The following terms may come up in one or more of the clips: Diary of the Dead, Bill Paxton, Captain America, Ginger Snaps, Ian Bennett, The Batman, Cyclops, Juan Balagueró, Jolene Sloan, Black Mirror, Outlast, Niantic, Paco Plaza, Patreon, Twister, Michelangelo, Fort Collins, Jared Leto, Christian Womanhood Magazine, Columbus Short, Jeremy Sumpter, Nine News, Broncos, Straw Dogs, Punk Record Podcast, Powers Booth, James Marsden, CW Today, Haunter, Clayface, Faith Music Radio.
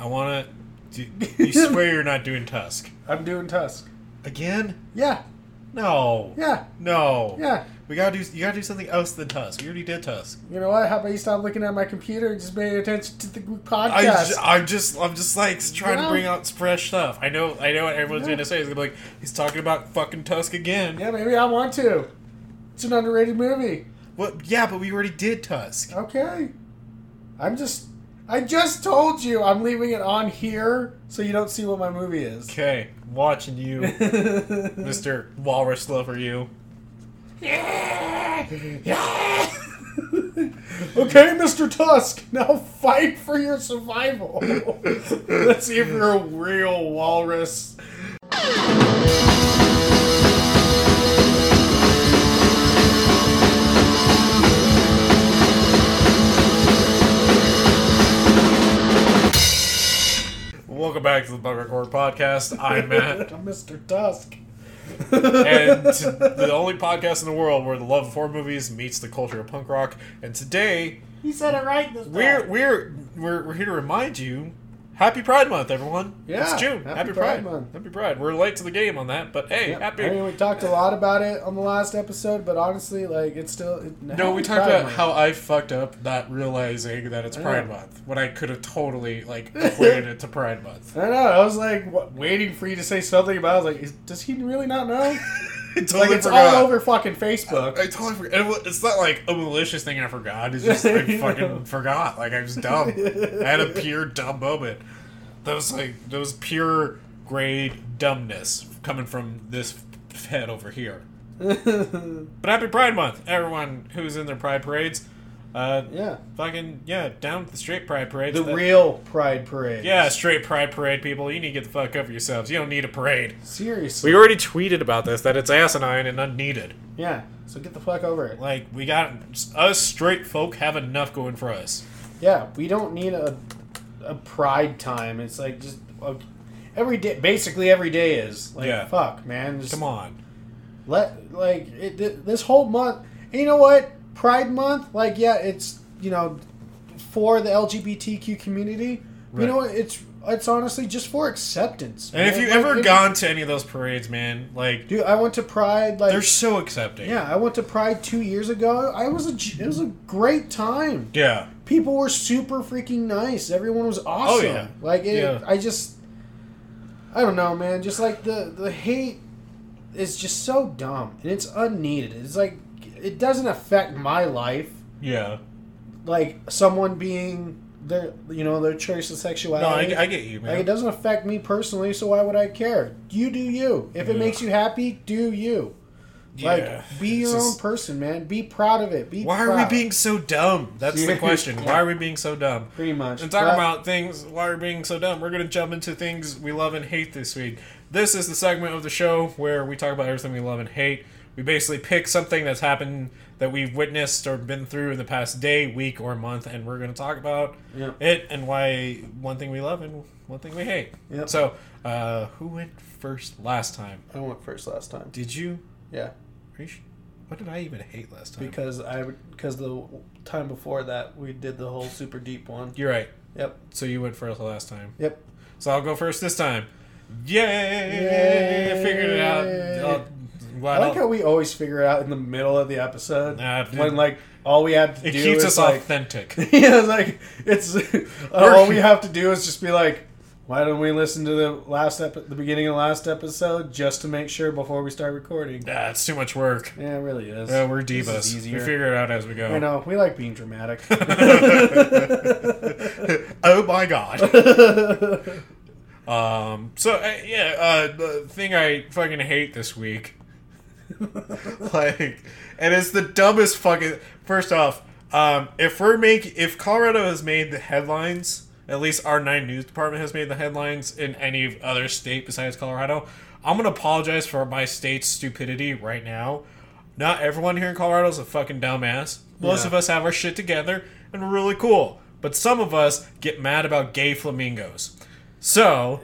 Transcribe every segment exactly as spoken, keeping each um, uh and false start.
I want to... You swear you're not doing Tusk. I'm doing Tusk. Again? Yeah. No. Yeah. No. Yeah. We gotta do. You gotta do something else than Tusk. You already did Tusk. You know what? How about you stop looking at my computer and just pay attention to the podcast? I'm just, I'm just like trying yeah. to bring out fresh stuff. I know, I know what everyone's yeah. gonna say. It's gonna be like he's talking about fucking Tusk again. Yeah, maybe I want to. It's an underrated movie. Well, yeah, but we already did Tusk. Okay. I'm just. I just told you I'm leaving it on here so you don't see what my movie is. Okay, watching you, Mister Walrus Lover, you. Yeah! Yeah! Okay, Mister Tusk, now fight for your survival. Let's see if you're a real walrus. Welcome back to the Punk Record Podcast. I'm Matt. I'm Mister Tusk. And the only podcast in the world where the love of horror movies meets the culture of punk rock. And today, he said it right this time. We're we're we're we're here to remind you, Happy Pride Month, everyone. Yeah, it's June. Happy, happy Pride, Pride Month. Happy Pride. We're late to the game on that, but hey, yep. happy. I mean, we talked a lot about it on the last episode, but honestly, like, it's still it, no. We talked Pride about Month. How I fucked up not realizing that it's Pride Month when I could have totally like equated it to Pride Month. I know. I was like what, waiting for you to say something about. It. I was like, is, does he really not know? Totally like, it's forgot. All over fucking Facebook. I, I totally forgot. It's not like a malicious thing I forgot. It's just I fucking know. forgot. Like, I was dumb. I had a pure dumb moment. That was like, that was pure grade dumbness coming from this head over here. But happy Pride Month, everyone who's in their Pride Parades. Uh, yeah. Fucking, yeah, down with the straight Pride Parades. The that, real Pride Parade. Yeah, straight Pride Parade people. You need to get the fuck over yourselves. You don't need a parade. Seriously. We already tweeted about this, that it's asinine and unneeded. Yeah, so get the fuck over it. Like, we got... Us straight folk have enough going for us. Yeah, we don't need a a pride time. It's like, just... Uh, every day... Basically every day is. Like, yeah. Fuck, man. Just come on. Let... Like, it, this whole month... And you know what? Pride Month, like, yeah, it's, you know, for the L G B T Q community. Right. You know, it's it's honestly just for acceptance. And man. If you've like, ever gone to any of those parades, man, like... Dude, I went to Pride, like... They're so accepting. Yeah, I went to Pride two years ago. I was a, it was a great time. Yeah. People were super freaking nice. Everyone was awesome. Oh, yeah. Like, it, yeah. I just... I don't know, man. Just, like, the, the hate is just so dumb. And it's unneeded. It's, like... It doesn't affect my life. Yeah. Like, someone being their, you know, their choice of sexuality. No, I, I get you, man. Like, it doesn't affect me personally, so why would I care? You do you. If yeah. it makes you happy, do you. Like, yeah. be your it's own just... person, man. Be proud of it. Be Why proud. Are we being so dumb? That's the question. Why are we being so dumb? Pretty much. And talking but... about things, why are we being so dumb? We're going to jump into things we love and hate this week. This is the segment of the show where we talk about everything we love and hate. We basically pick something that's happened that we've witnessed or been through in the past day, week, or month, and we're going to talk about yep. it and why one thing we love and one thing we hate. Yep. So, uh, who went first last time? I went first last time. Did you? Yeah. Are you sure? What did I even hate last time? Because I because the time before that, we did the whole super deep one. You're right. Yep. So you went first last time. Yep. So I'll go first this time. Yay! Yay. I figured it out. I'll, I like how we always figure it out in the middle of the episode nah, when, like, all we have to do is, it keeps us like, authentic. Yeah, it's like, it's, uh, all we have to do is just be like, why don't we listen to the last epi- the beginning of the last episode just to make sure before we start recording? Nah, it's too much work. Yeah, it really is. Yeah, we're divas. We figure it out as we go. I know. We like being dramatic. Oh, my God. um. So, uh, yeah, uh, the thing I fucking hate this week... like, and it's the dumbest fucking. First off, um, if we're make if Colorado has made the headlines, at least our Nine News department has made the headlines in any other state besides Colorado, I'm gonna apologize for my state's stupidity right now. Not everyone here in Colorado is a fucking dumbass. Most yeah. of us have our shit together and we're really cool, but some of us get mad about gay flamingos. So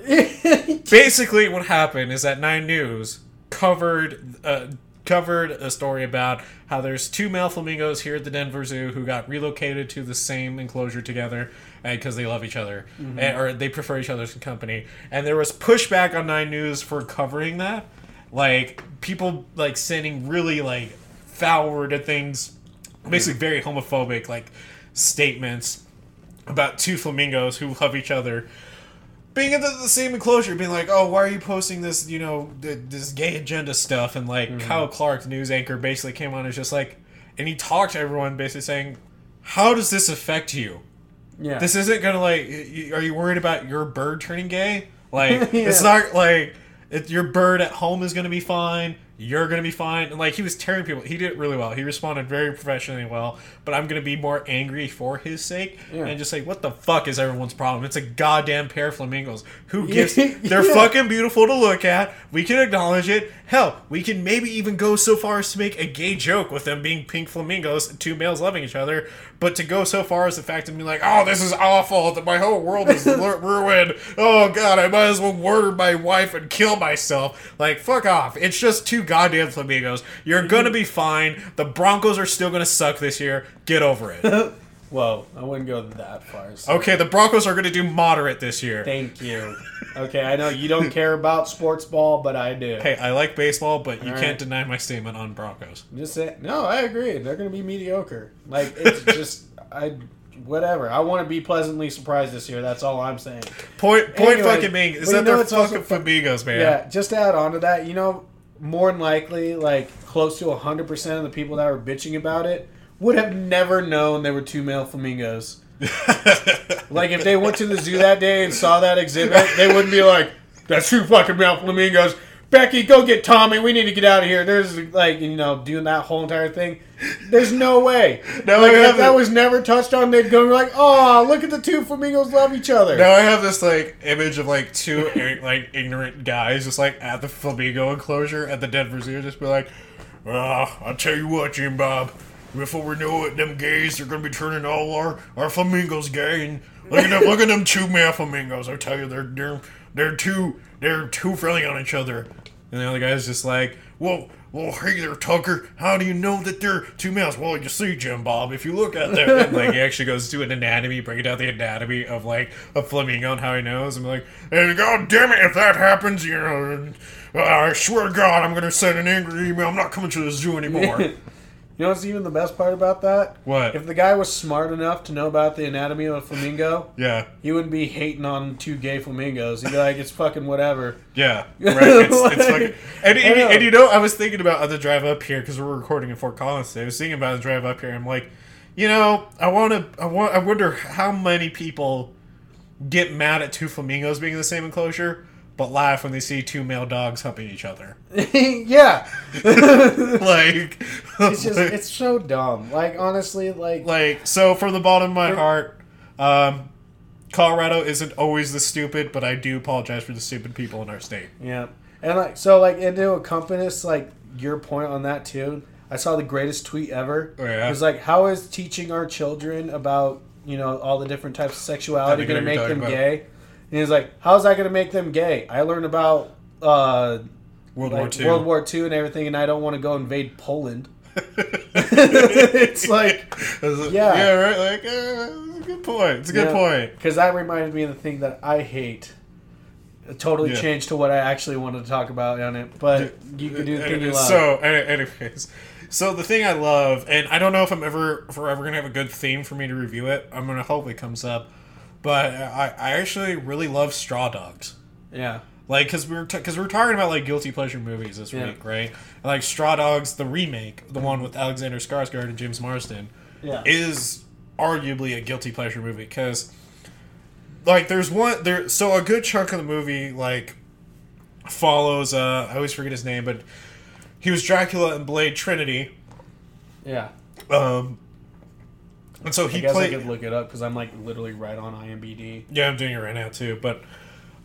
basically, what happened is that Nine News covered uh, covered a story about how there's two male flamingos here at the Denver Zoo who got relocated to the same enclosure together because they love each other, mm-hmm. and, or they prefer each other's company. And there was pushback on Nine News for covering that. Like, people, like, sending really, like, foul worded things, basically very homophobic, like, statements about two flamingos who love each other being in the, the same enclosure, being like, oh, why are you posting this, you know, th- this gay agenda stuff? And, like, mm-hmm. Kyle Clark, news anchor, basically came on and was just like, and he talked to everyone basically saying, how does this affect you? Yeah. This isn't gonna, like, y- are you worried about your bird turning gay? Like, yeah. It's not, like, it, your bird at home is gonna be fine, you're gonna be fine. And, like, he was tearing people. He did it really well. He responded very professionally well, but I'm gonna be more angry for his sake. Yeah. And just like, what the fuck is everyone's problem? It's a goddamn pair of flamingos. Who gives? Yeah. They're fucking beautiful to look at. We can acknowledge it. Hell, we can maybe even go so far as to make a gay joke with them being pink flamingos, two males loving each other. But to go so far as the fact of being like, oh, this is awful, that my whole world is ruined. Oh god, I might as well murder my wife and kill myself. Like, fuck off. It's just two goddamn flamingos. You're gonna be fine. The Broncos are still gonna suck this year. Get over it. Whoa, I wouldn't go that far. So. Okay, the Broncos are gonna do moderate this year. Thank you. Okay, I know you don't care about sports ball, but I do. Hey, I like baseball, but you All can't right. deny my statement on Broncos. Just say no. I agree. They're gonna be mediocre. Like, it's just I. Whatever. I want to be pleasantly surprised this year. That's all I'm saying. Point. Point. Anyway, fucking being is that they're fucking flamingos, man. Yeah. Just to add on to that, you know. More than likely, like, close to one hundred percent of the people that were bitching about it would have never known they were two male flamingos. Like, if they went to the zoo that day and saw that exhibit, they wouldn't be like, that's two fucking male flamingos. Becky, go get Tommy. We need to get out of here. There's, like, you know, doing that whole entire thing. There's no way. No, like, if that was never touched on, they'd go like, oh, look at the two flamingos love each other. Now I have this, like, image of, like, two, like, ignorant guys just, like, at the flamingo enclosure at the Denver Zoo. Just be like, well, I'll tell you what, Jim Bob. Before we know it, them gays are going to be turning all our, our flamingos gay. And look at them, look at them two male flamingos. I tell you, they're, they're, they're too... They're too friendly on each other. And the other guy's just like, well, well, hey there, Tucker. How do you know that they're two males? Well, you see, Jim Bob, if you look at them. Like, he actually goes to an anatomy, breaking down the anatomy of, like, a flamingo and how he knows. And be like, hey, god damn it, if that happens, you know, I swear to God, I'm going to send an angry email. I'm not coming to the zoo anymore. You know what's even the best part about that? What? If the guy was smart enough to know about the anatomy of a flamingo, yeah, he wouldn't be hating on two gay flamingos. He'd be like, it's fucking whatever. Yeah, right. It's, like, it's fucking... And, and, and you know, I was thinking about on the drive up here, because we're recording in Fort Collins today. I was thinking about the drive up here. I'm like, you know, I want to, I want, I wonder how many people get mad at two flamingos being in the same enclosure, but laugh when they see two male dogs humping each other. Yeah. Like, it's just, like, it's so dumb. Like, honestly, like... Like, so from the bottom of my heart, um, Colorado isn't always the stupid, but I do apologize for the stupid people in our state. Yeah. And, like, so, like, and to accompany us, like, your point on that, too, I saw the greatest tweet ever. Oh, yeah? It was like, how is teaching our children about, you know, all the different types of sexuality going to make them about. gay? And he's like, how's that going to make them gay? I learned about uh, World, like, War Two. World War Two and everything, and I don't want to go invade Poland. It's like, yeah. Yeah, right? Like, uh, it's a good point. It's a good yeah. point. Because that reminded me of the thing that I hate. It totally yeah. changed to what I actually wanted to talk about on it. But you can do the thing you love. So, anyways. So the thing I love, and I don't know if I'm ever forever going to have a good theme for me to review it. I'm going to hope it comes up. But I, I actually really love Straw Dogs. Yeah. Like, because we, t- we were talking about, like, guilty pleasure movies this yeah. week, right? And, like, Straw Dogs, the remake, the one with Alexander Skarsgård and James Marsden, yeah. is arguably a guilty pleasure movie. Because, like, there's one... there. So a good chunk of the movie, like, follows... Uh, I always forget his name, but he was Dracula in Blade Trinity. Yeah. Um... And so he I guess played, I could look it up because I'm like literally right on I M D B. Yeah, I'm doing it right now too. But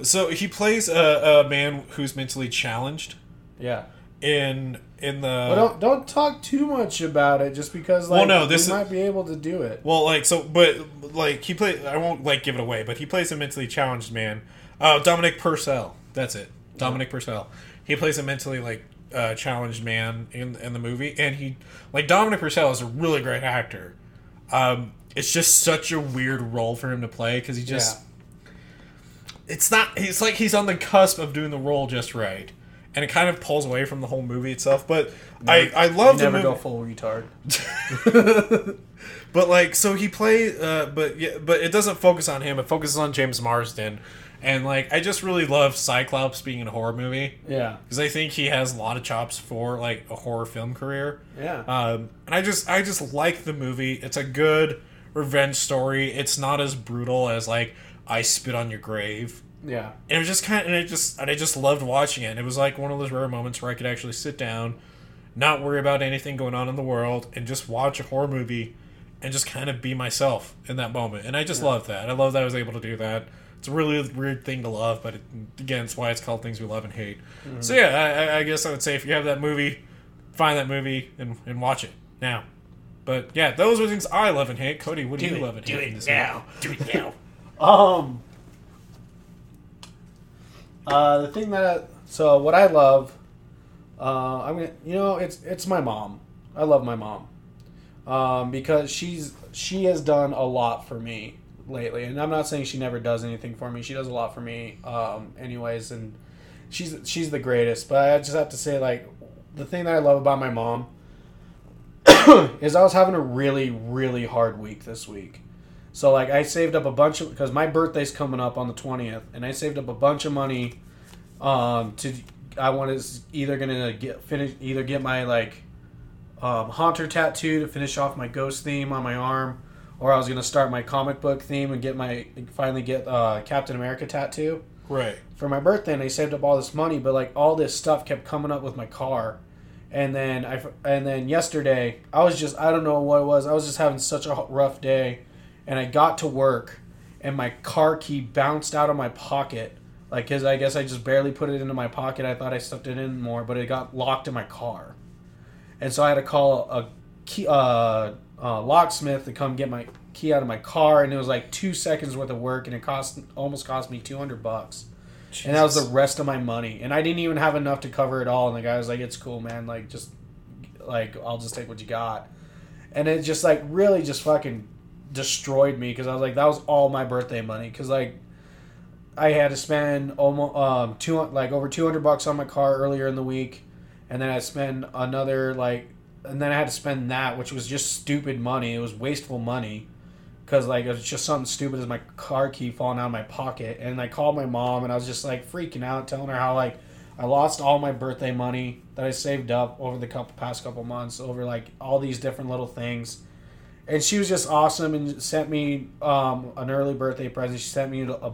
so he plays a, a man who's mentally challenged. Yeah. In in the well, don't don't talk too much about it just because like well, no, this he is, might be able to do it. Well, like so, but like he played. I won't like give it away, but he plays a mentally challenged man. Uh, Dominic Purcell. That's it. Dominic yeah. Purcell. He plays a mentally like uh, challenged man in in the movie, and he, like, Dominic Purcell is a really great actor. Um, it's just such a weird role for him to play because he just, yeah. it's not. It's like he's on the cusp of doing the role just right, and it kind of pulls away from the whole movie itself. But never, I I love the movie. Never go full retard. But like, so he plays, uh, but yeah, but it doesn't focus on him. It focuses on James Marsden. And, like, I just really love Cyclops being in a horror movie. Yeah. Because I think he has a lot of chops for, like, a horror film career. Yeah. Um, and I just I just like the movie. It's a good revenge story. It's not as brutal as, like, I Spit on Your Grave. Yeah. And it was just kind of, and I just, and I just loved watching it. And it was, like, one of those rare moments where I could actually sit down, not worry about anything going on in the world, and just watch a horror movie and just kind of be myself in that moment. And I just yeah. loved that. I love that I was able to do that. It's a really weird thing to love, but it, again, it's why it's called Things We Love and Hate. Mm-hmm. So yeah, I, I guess I would say if you have that movie, find that movie and, and watch it now. But yeah, those are things I love and hate. Cody, what do, do you it, love and do hate? It in this now. Movie? Do it now. um, uh, the thing that I, so what I love, uh, I'm gonna, you know, it's it's my mom. I love my mom, um, because she's she has done a lot for me lately, and I'm not saying she never does anything for me. She does a lot for me, um, anyways, and she's she's the greatest. But I just have to say, like, the thing that I love about my mom is I was having a really, really hard week this week. So, like, I saved up a bunch of, because my birthday's coming up on the twentieth, and I saved up a bunch of money. Um, to I was either gonna get finish either get my like um, Haunter tattoo to finish off my ghost theme on my arm. Or I was gonna start my comic book theme and get my finally get uh, Captain America tattoo, right, for my birthday. And I saved up all this money, but like all this stuff kept coming up with my car. And then I and then yesterday I was just I don't know what it was. I was just having such a rough day, and I got to work, and my car key bounced out of my pocket. Like, cause I guess I just barely put it into my pocket. I thought I stuffed it in more, but it got locked in my car, and so I had to call a key. Uh, Uh, locksmith to come get my key out of my car, and it was like two seconds worth of work, and it cost almost cost me two hundred bucks. Jesus. And that was the rest of my money, and I didn't even have enough to cover it all. And the guy was like, it's cool, man, like, just like, I'll just take what you got. And it just like really just fucking destroyed me, because I was like, that was all my birthday money, because like I had to spend almost um two like over two hundred bucks on my car earlier in the week, and then I spend another like And then I had to spend that, which was just stupid money. It was wasteful money, because like it was just something stupid as my car key falling out of my pocket. And I called my mom, and I was just like freaking out, telling her how like I lost all my birthday money that I saved up over the couple past couple months over like all these different little things. And she was just awesome and sent me um, an early birthday present. She sent me a,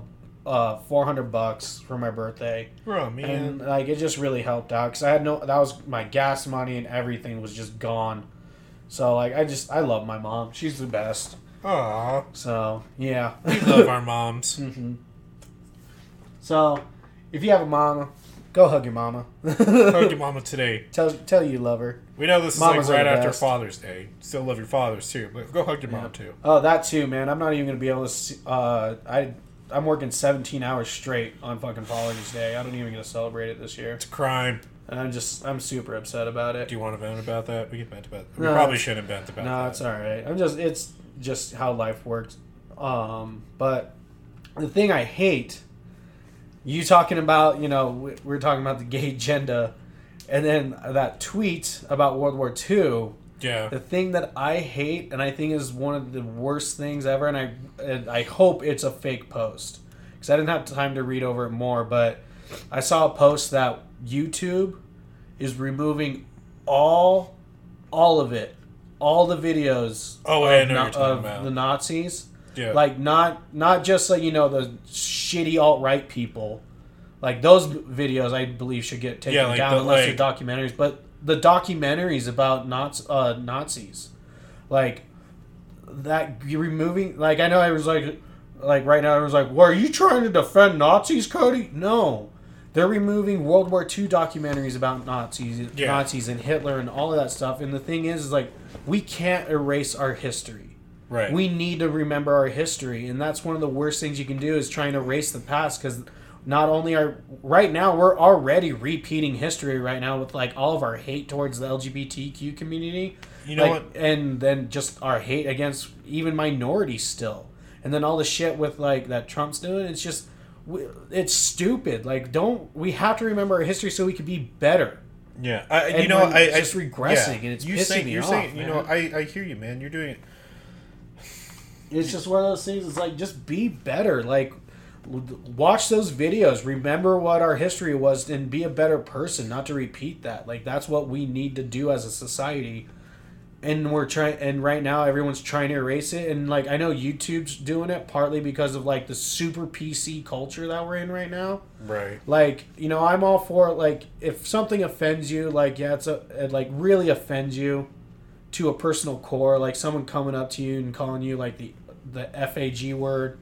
a four hundred bucks for my birthday. Bro, man. And like it just really helped out, because I had no, that was my gas money, and everything was just gone. So like I just I love my mom. She's the best. Aww. So yeah, we love our moms. Mm-hmm. So if you have a mama, go hug your mama. Hug your mama today. Tell tell you love her. We know this Mamas is like right after best. Father's Day. Still love your fathers too, but go hug your yeah. mom too. Oh, that too, man. I'm not even gonna be able to. See, uh, I. I'm working seventeen hours straight on fucking Father's Day. I don't even get to celebrate it this year. It's a crime. And I'm just, I'm super upset about it. Do you want to vent about that? We can vent about that. We no, probably shouldn't vent about no, that. No, it's all right. I'm just, it's just how life works. Um, but the thing I hate, you talking about, you know, we we're talking about the gay agenda, and then that tweet about World War Two. Yeah. The thing that I hate, and I think is one of the worst things ever, and I and I hope it's a fake post, because I didn't have time to read over it more, but I saw a post that YouTube is removing all all of it, all the videos oh, of, na- of the Nazis. Yeah. Like, not not just, like, you know, the shitty alt-right people. Like, those videos, I believe, should get taken yeah, like down the, unless like, they're documentaries, but... The documentaries about Nazi, uh, Nazis, like that you're removing. Like, I know I was like, like right now I was like, well, are you trying to defend Nazis, Cody? No, they're removing World War Two documentaries about Nazis, yeah. Nazis and Hitler and all of that stuff. And the thing is, is like, we can't erase our history. Right. We need to remember our history, and that's one of the worst things you can do is trying to erase the past, because not only are right now we're already repeating history right now with like all of our hate towards the L G B T Q community, you know, like, what? And then just our hate against even minorities still, and then all the shit with like that Trump's doing. It's just it's stupid. Like, don't we have to remember our history so we can be better? Yeah, I, and you know, I it's just regressing, I, yeah. and it's you pissing saying, me you're off. Saying, you know, I I hear you, man. You're doing it. It's just one of those things. It's like, just be better. Like, watch those videos. Remember what our history was and be a better person, not to repeat that. Like, that's what we need to do as a society. And we're trying. And right now, everyone's trying to erase it. And like, I know YouTube's doing it partly because of like the super P C culture that we're in right now. Right. Like, you know, I'm all for like if something offends you, like yeah, it's a it like really offends you to a personal core, like someone coming up to you and calling you like the the F A G word.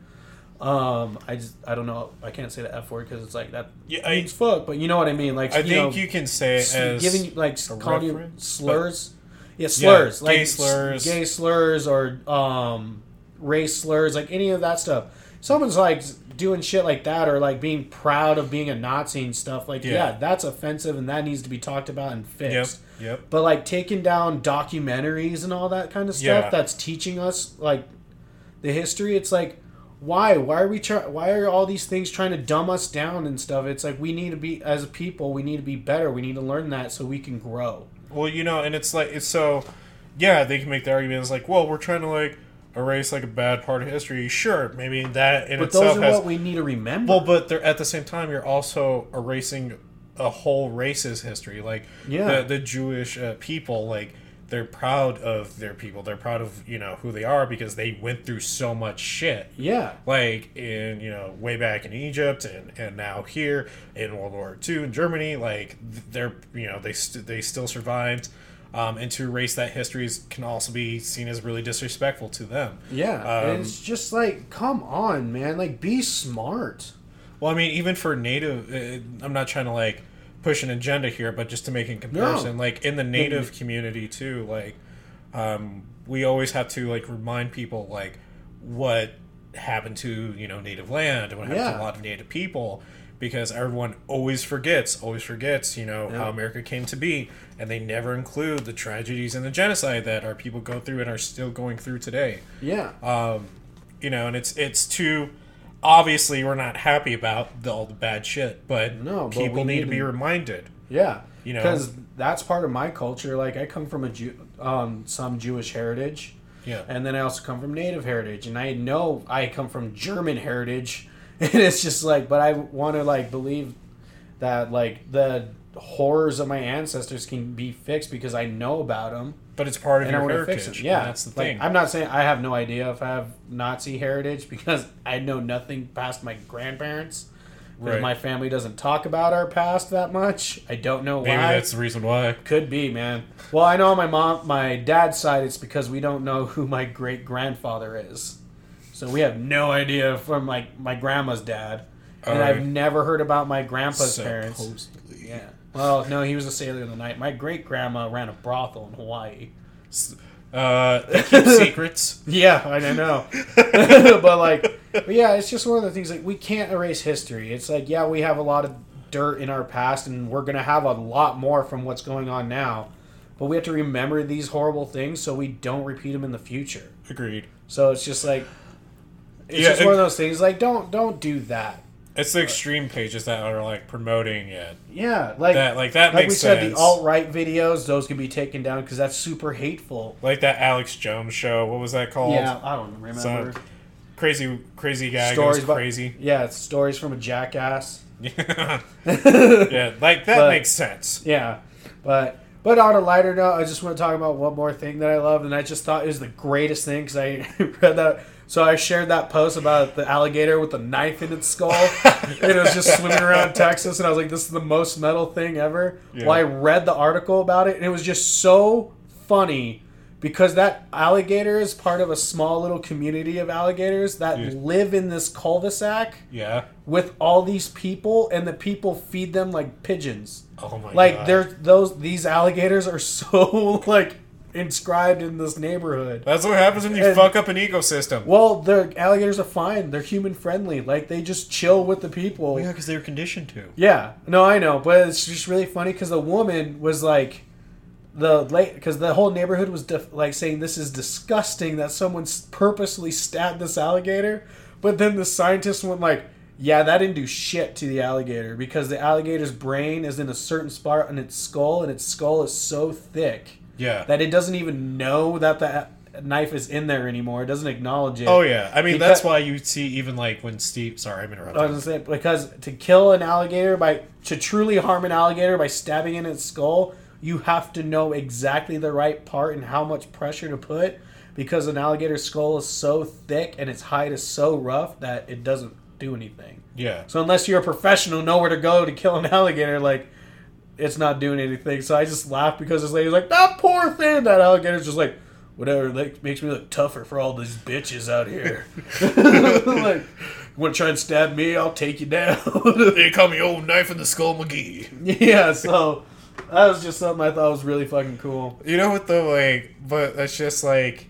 Um, I just I don't know. I can't say the F word because it's like that. Yeah, I, it's fuck. But you know what I mean. Like I you think know, you can say it as giving like calling you slurs. Yeah, slurs yeah, like gay slurs, gay slurs, or um, race slurs, like any of that stuff. Someone's like doing shit like that, or like being proud of being a Nazi and stuff. Like, yeah, yeah that's offensive, and that needs to be talked about and fixed. Yep. Yep. But like taking down documentaries and all that kind of stuff yeah. that's teaching us like the history. It's like, why? Why are we? Try- why are all these things trying to dumb us down and stuff? It's like, we need to be, as a people, we need to be better. We need to learn that so we can grow. Well, you know, and it's like, it's so, yeah, they can make the argument. It's like, well, we're trying to, like, erase, like, a bad part of history. Sure, maybe that in but itself has... But those are has, what we need to remember. Well, but they're, at the same time, you're also erasing a whole race's history. Like, yeah. the, the Jewish uh, people, like, they're proud of their people. They're proud of, you know, who they are because they went through so much shit. Yeah. Like, in, you know, way back in Egypt and, and now here in World War Two in Germany, like, they're, you know, they st- they still survived. Um, and to erase that history is, can also be seen as really disrespectful to them. Yeah. Um, and it's just like, come on, man. Like, be smart. Well, I mean, even for Native, uh, I'm not trying to, like, push an agenda here, but just to make a comparison, no. like in the Native community too, like um, we always have to like remind people like what happened to, you know, Native land and what happened yeah. to a lot of Native people, because everyone always forgets, always forgets, you know, yeah. how America came to be, and they never include the tragedies and the genocide that our people go through and are still going through today. Yeah, um, you know, and it's it's too. Obviously, we're not happy about the, all the bad shit, but, no, but people need, need to be reminded. Yeah, you know, because that's part of my culture. Like, I come from a Jew, um, some Jewish heritage, yeah, and then I also come from Native heritage, and I know I come from German heritage, and it's just like, but I want to like believe that like the horrors of my ancestors can be fixed because I know about them. But it's part of and your heritage. Yeah, and that's the like, thing. I'm not saying I have no idea if I have Nazi heritage because I know nothing past my grandparents. Right. My family doesn't talk about our past that much. I don't know why. Maybe that's the reason why. Could be, man. Well, I know on my mom, my dad's side, it's because we don't know who my great grandfather is, so we have no idea from like my grandma's dad, and right. I've never heard about my grandpa's Supposedly. parents. Supposedly, yeah. Well, no, he was a sailor in the night. My great-grandma ran a brothel in Hawaii. Uh, they keep secrets. Yeah, I know. but, like, but yeah, it's just one of the things, like, we can't erase history. It's like, yeah, we have a lot of dirt in our past, and we're going to have a lot more from what's going on now. But we have to remember these horrible things so we don't repeat them in the future. Agreed. So it's just, like, it's yeah, just it, one of those things, like, don't don't do that. It's the extreme pages that are like promoting it. Yeah, like that, like that like makes sense. Like we said, sense. The alt-right videos; those can be taken down because that's super hateful. Like that Alex Jones show. What was that called? Yeah, I don't remember. So, crazy, crazy guy stories goes about, crazy. Yeah, it's stories from a jackass. Yeah, yeah, like that but, makes sense. Yeah, but but on a lighter note, I just want to talk about one more thing that I love, and I just thought it was the greatest thing because I read that. So I shared that post about the alligator with a knife in its skull, and it was just swimming around Texas, and I was like, this is the most metal thing ever. Yeah. Well, I read the article about it, and it was just so funny, because that alligator is part of a small little community of alligators that yeah. live in this cul-de-sac yeah. with all these people, and the people feed them like pigeons. Oh my like, God. Like, they're, those, these alligators are so, like... inscribed in this neighborhood. That's what happens when you and, fuck up an ecosystem. Well, the alligators are fine. They're human friendly. Like, they just chill with the people. Yeah, because they were conditioned to. Yeah. No, I know. But it's just really funny because the woman was like, the late because the whole neighborhood was def- like saying this is disgusting that someone purposely stabbed this alligator. But then the scientists went like, yeah, that didn't do shit to the alligator because the alligator's brain is in a certain spot on its skull, and its skull is so thick yeah. that it doesn't even know that the a- knife is in there anymore. It doesn't acknowledge it. Oh, yeah. I mean, because, that's why you see even like when Steve... Sorry, I'm interrupting. I was going to say, because to kill an alligator, by to truly harm an alligator by stabbing in its skull, you have to know exactly the right part and how much pressure to put because an alligator's skull is so thick and its hide is so rough that it doesn't... do anything. Yeah. So unless you're a professional, know where to go to kill an alligator, like, it's not doing anything. So I just laughed because this lady's like, that poor thing. That alligator's just like, whatever, that makes me look tougher for all these bitches out here. Like, you want to try and stab me? I'll take you down. They call me Old Knife in the Skull McGee. Yeah, so that was just something I thought was really fucking cool. You know what though, like, but that's just like,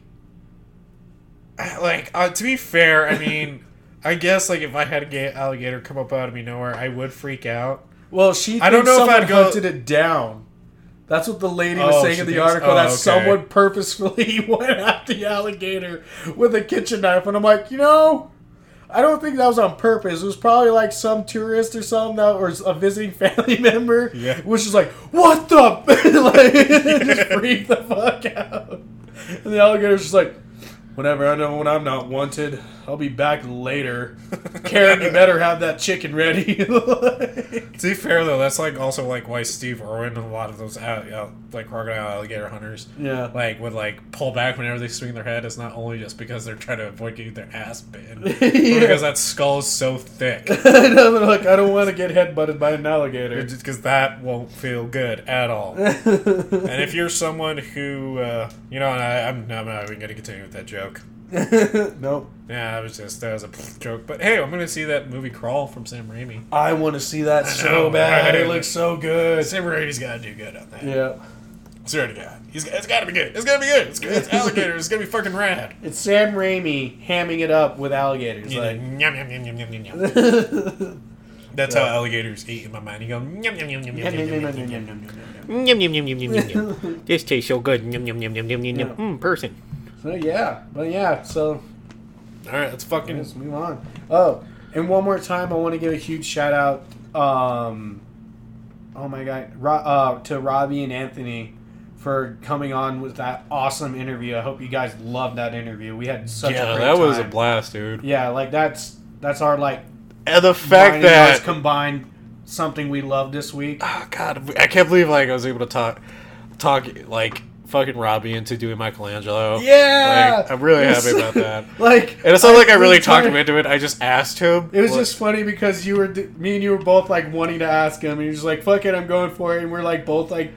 like, uh, to be fair, I mean, I guess, like, if I had an alligator come up out of me nowhere, I would freak out. Well, she thinks I don't know someone if I'd go... hunted it down. That's what the lady was oh, saying in the thinks... article, oh, that okay. someone purposefully went at the alligator with a kitchen knife. And I'm like, you know, I don't think that was on purpose. It was probably, like, some tourist or something, that, or a visiting family member, yeah. which is like, what the? Like, yeah. Just freaked the fuck out. And the alligator's just like, whenever I know when I'm not wanted, I'll be back later. Karen, you better have that chicken ready. Like, to be fair, though, that's like also like why Steve Irwin and a lot of those uh, uh, like crocodile alligator hunters, yeah, like would like pull back whenever they swing their head. It's not only just because they're trying to avoid getting their ass bitten, yeah. because that skull is so thick. I know, they're like, I don't want to get headbutted by an alligator, just because that won't feel good at all. And if you're someone who, uh, you know, and I, I'm, I'm not even going to continue with that joke. Nope. Yeah, that was just that was a joke. But hey, I'm gonna see that movie Crawl from Sam Raimi. I want to see that I so know, bad. Right? It looks so good. Sam Raimi's gotta do good on that. Yeah. Swear to God, he's it's gotta be good. It's gotta be good. It's, it's alligators. It's gonna be fucking rad. It's Sam Raimi hamming it up with alligators. Yeah, like yum yum yum yum yum yum. That's yeah. how alligators eat in my mind. You go yum yum yum yum yum yum yum yum yum yum yum yum yum yum. This tastes so good. Yum yum yum yum yum yum yum. Mmm, person. So yeah, but yeah, so... Alright, let's fucking... Let's move on. Oh, and one more time, I want to give a huge shout-out um, oh my God, Ro- uh, to Robbie and Anthony for coming on with that awesome interview. I hope you guys loved that interview. We had such yeah, a great time. Yeah, that was a blast, dude. Yeah, like, that's that's our, like... And the fact that... combined something we loved this week. Oh, God, I can't believe, like, I was able to talk, talk like... fucking Robbie into doing Michelangelo. Yeah! Like, I'm really happy about that. Like, and it's not I like I really talked him into it, I just asked him. It was what? Just funny because you were, me and you were both like wanting to ask him, and he was like, fuck it, I'm going for it, and we're like both like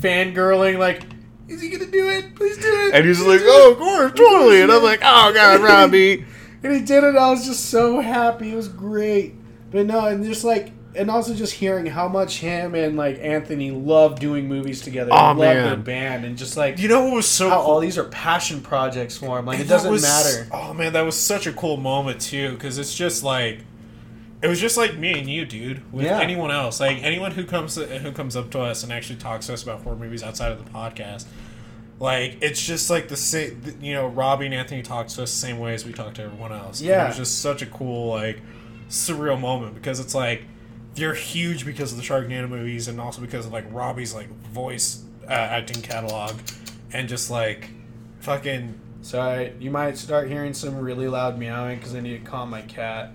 fangirling, like, is he gonna do it? Please do it! And he's like, oh, of course, totally! And I'm like, oh God, Robbie! And he did it, and I was just so happy, it was great. But no, and just like, and also just hearing how much him and, like, Anthony love doing movies together. Oh, love man. Their band. And just, like... You know what was so... How cool? All these are passion projects for him. Like, and it doesn't was, matter. Oh, man, that was such a cool moment, too. Because it's just, like... It was just, like, me and you, dude. With yeah. anyone else. Like, anyone who comes to, who comes up to us and actually talks to us about horror movies outside of the podcast. Like, it's just, like, the same... You know, Robbie and Anthony talk to us the same way as we talk to everyone else. Yeah. And it was just such a cool, like, surreal moment. Because it's, like... They're huge because of the Sharknado movies and also because of, like, Robbie's, like, voice uh, acting catalog. And just, like, fucking... Sorry, you might start hearing some really loud meowing because I need to calm my cat.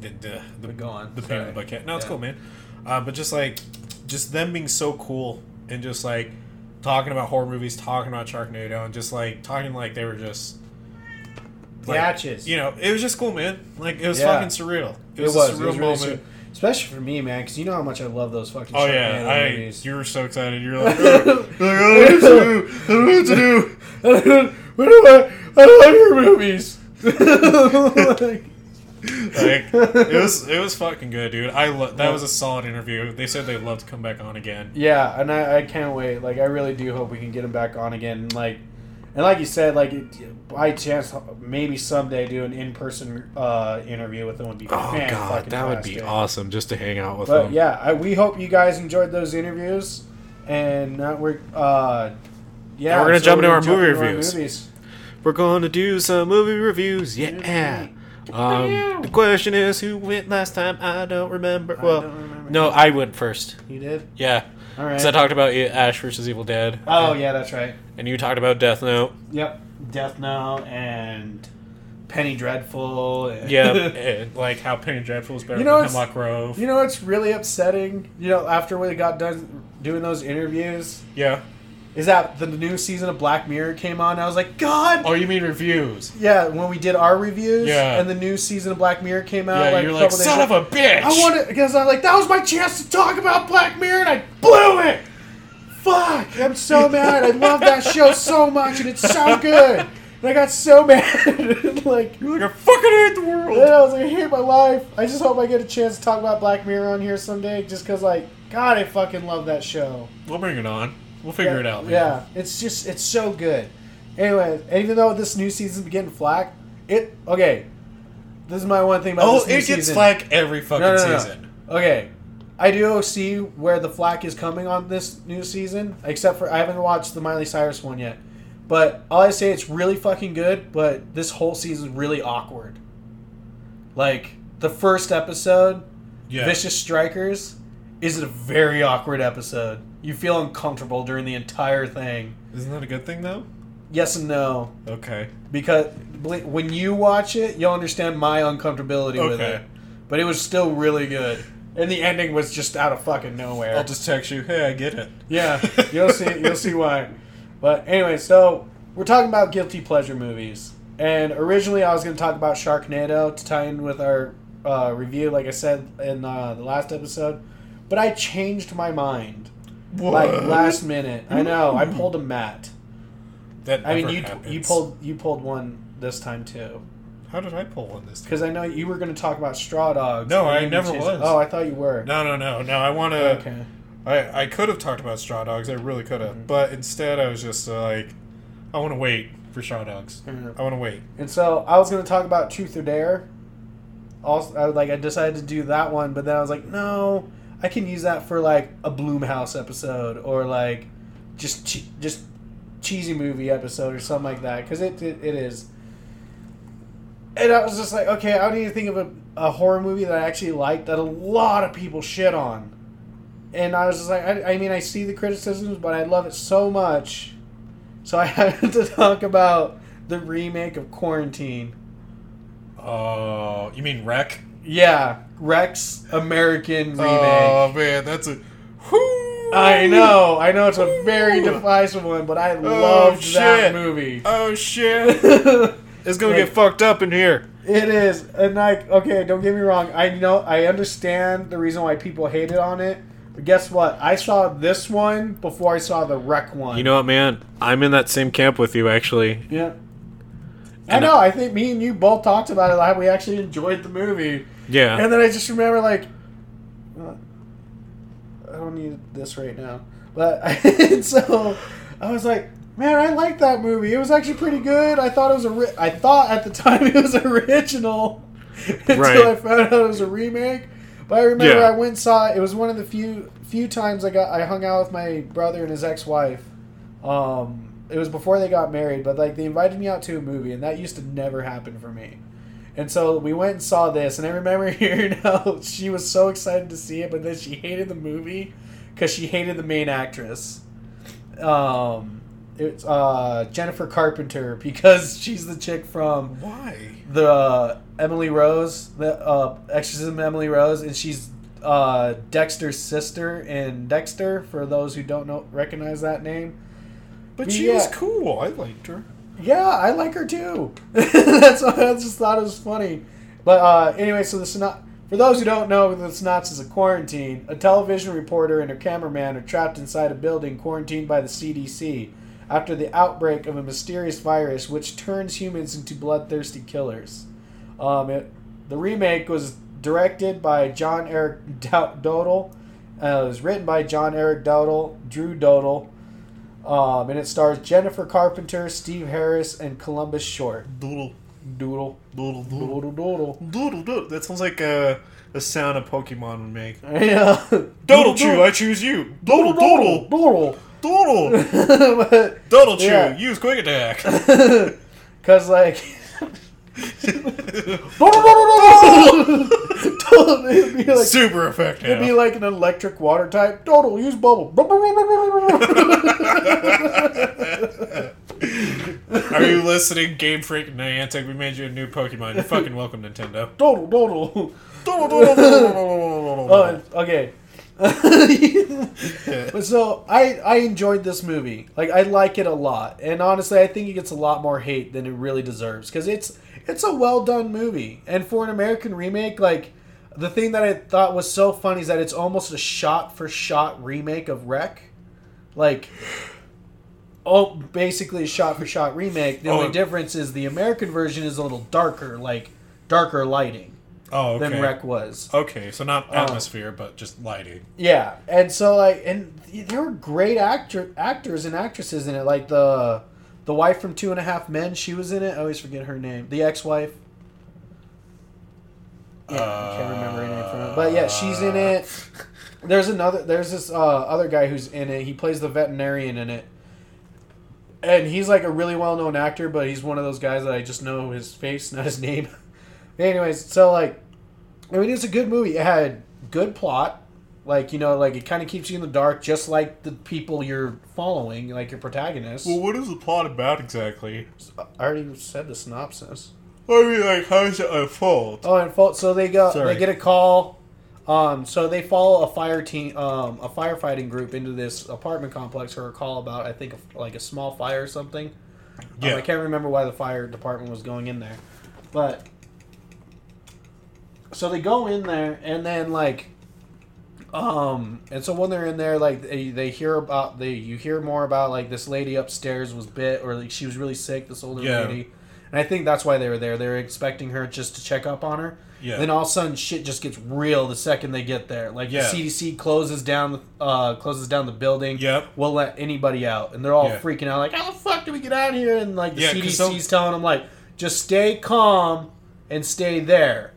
The, the, the, go on. The pain in the butt cat. No, yeah. It's cool, man. Uh, but just, like, just them being so cool and just, like, talking about horror movies, talking about Sharknado, and just, like, talking like they were just... Like, Gatches. You know, it was just cool, man. Like, it was yeah. fucking surreal. It was, it was a surreal it was really moment. Su- Especially for me, man, because you know how much I love those fucking oh, Sharknado yeah, I, movies. You were so excited. You were like, oh, I don't know what to do. I don't know what to do. I don't, I don't, I don't like your movies. Like, Like, it was it was fucking good, dude. I lo- that was a solid interview. They said they'd love to come back on again. Yeah, and I, I can't wait. Like, I really do hope we can get them back on again. And like, and like you said, like it, by chance, maybe someday do an in-person uh, interview with them would be oh fan, god, that fast, would be dude. awesome just to hang out with but, them. Yeah, I, we hope you guys enjoyed those interviews, and now we're uh, yeah, and we're gonna so jump into, we're into our movie into reviews. Our movies. We're going to do some movie reviews, yeah. Um, the question is, who went last time? I don't remember. Well, I don't remember. No, I went first. You did? Yeah. All right. So I talked about Ash versus Evil Dead. Oh, and, yeah, that's right. And you talked about Death Note. Yep. Death Note and Penny Dreadful. And yeah, and like how Penny Dreadful is better you know, than Hemlock Grove. You know what's really upsetting? You know, after we got done doing those interviews? Yeah. Is that the new season of Black Mirror came on, and I was like, God! Oh, you mean reviews? Yeah, when we did our reviews, yeah. and the new season of Black Mirror came out. Yeah, like, you're like, son of a bitch! I wanted, because I was like, that was my chance to talk about Black Mirror, and I blew it! Fuck! I'm so mad, I love that show so much, and it's so good! And I got so mad, like... You're like, I fucking hate the world! And I was like, I hate my life! I just hope I get a chance to talk about Black Mirror on here someday, just because, like, God, I fucking love that show. We'll bring it on. We'll figure yeah, it out. Man. Yeah, it's just, it's so good. Anyway, even though this new season's getting flack, it, okay, this is my one thing about oh, this new season. Oh, it gets flack every fucking no, no, no, season. No. Okay, I do see where the flack is coming on this new season, except for, I haven't watched the Miley Cyrus one yet. But all I say, it's really fucking good, but this whole season's really awkward. Like, the first episode, yeah. Vicious Strikers, is a very awkward episode. You feel uncomfortable during the entire thing. Isn't that a good thing, though? Yes and no. Okay. Because when you watch it, you'll understand my uncomfortability okay. with it. But it was still really good. And the ending was just out of fucking nowhere. I'll just text you, hey, I get it. Yeah, you'll see You'll see why. But anyway, so we're talking about guilty pleasure movies. And originally I was going to talk about Sharknado to tie in with our uh, review, like I said in uh, the last episode. But I changed my mind. What? Like last minute, I know. I pulled a Matt. That never I mean, you happens. you pulled you pulled one this time too. How did I pull one this time? Because I know you were going to talk about Straw Dogs. No, I never was. It. Oh, I thought you were. No, no, no, no. I want to. Okay. I I could have talked about Straw Dogs. I really could have, mm-hmm. but instead I was just uh, like, I want to wait for Straw Dogs. Mm-hmm. I want to wait. And so I was going to talk about Truth or Dare. Also, I, like I decided to do that one, but then I was like, no. I can use that for, like, a Bloomhouse episode or, like, just che- just cheesy movie episode or something like that. Because it, it, it is. And I was just like, okay, I need to think of a, a horror movie that I actually like that a lot of people shit on. And I was just like, I, I mean, I see the criticisms, but I love it so much. So I had to talk about the remake of Quarantine. Oh, uh, you mean Rec? Yeah, Rec's American remake. Oh man, that's a. Whoo, I know, I know, it's a very divisive one, but I oh, loved shit. that movie. Oh shit! It's gonna like, get fucked up in here. It is, and like, okay, don't get me wrong. I know, I understand the reason why people hated on it, but guess what? I saw this one before I saw the Rec one. You know what, man? I'm in that same camp with you, actually. Yeah. And I know. I think me and you both talked about it. Like, we actually enjoyed the movie. Yeah. And then I just remember, like, I don't need this right now. But I, so I was like, man, I liked that movie. It was actually pretty good. I thought it was a. Ri- I thought at the time it was original until right. I found out it was a remake. But I remember yeah. I went and saw it. It was one of the few few times I got I hung out with my brother and his ex-wife. Um. It was before they got married, but like they invited me out to a movie, and that used to never happen for me. And so we went and saw this, and I remember hearing how she was so excited to see it, but then she hated the movie because she hated the main actress. Um, it's uh, Jennifer Carpenter, because she's the chick from why the uh, Emily Rose, the uh, Exorcism Emily Rose, and she's uh, Dexter's sister in Dexter. For those who don't know, recognize that name. But she yeah. was cool. I liked her. Yeah, I like her too. That's why I just thought it was funny. But uh, anyway, so the synops- for those who don't know, the synopsis of Quarantine, a television reporter and her cameraman are trapped inside a building quarantined by the C D C after the outbreak of a mysterious virus which turns humans into bloodthirsty killers. Um, it The remake was directed by John Eric Dowdle. Uh, it was written by John Eric Dowdle, Drew Dowdle, um, and it stars Jennifer Carpenter, Steve Harris, and Columbus Short. Doodle. Doodle. Doodle, doodle. Doodle, doodle. Doodle, doodle. That sounds like a, a sound a Pokemon would make. Yeah. Doodle, doodle chew, doodle. I choose you. Doodle, doodle. Doodle. Doodle. Doodle, but, doodle chew, yeah. Use quick attack. Because, like... It'd be like, super effective. It'd be like an electric water type. Total use bubble. Are you listening, Game Freak Niantic? We made you a new Pokemon. You're fucking welcome, Nintendo. Total, total, total, total, total. Uh, okay. But so I I enjoyed this movie. Like I like it a lot, and honestly, I think it gets a lot more hate than it really deserves because it's it's a well done movie, and for an American remake, like the thing that I thought was so funny is that it's almost a shot for shot remake of Rec, like oh basically a shot for shot remake. The oh, only difference is the American version is a little darker, like darker lighting. Oh, okay. Than Rec was. Okay, so not atmosphere, um, but just lighting. Yeah, and so like, and there were great actor actors and actresses in it. Like the the wife from Two and a Half Men, she was in it. I always forget her name. The ex-wife. Yeah, uh, I can't remember her name from it. But yeah, she's in it. There's another. There's this uh, other guy who's in it. He plays the veterinarian in it. And he's like a really well-known actor, but he's one of those guys that I just know his face, not his name. Anyways, so, like, I mean, it's a good movie. It had good plot. Like, you know, like, it kind of keeps you in the dark, just like the people you're following, like your protagonist. Well, what is the plot about exactly? I already said the synopsis. I mean, like, how does it unfold? Oh, unfold. So they go, Sorry. they get a call. Um, so they follow a fire team, um, a firefighting group into this apartment complex for a call about, I think, a, like a small fire or something. Yeah. Um, I can't remember why the fire department was going in there. But... So they go in there, and then, like, um, and so when they're in there, like, they, they hear about, they you hear more about, like, this lady upstairs was bit, or, like, she was really sick, this older yeah. lady. And I think that's why they were there. They were expecting her just to check up on her. Yeah. Then all of a sudden, shit just gets real the second they get there. Like, yeah. the C D C closes down, uh, closes down the building. Yep. Won't let anybody out. And they're all yeah. freaking out, like, how the fuck do we get out of here? And, like, the yeah, C D C's telling them, like, just stay calm and stay there.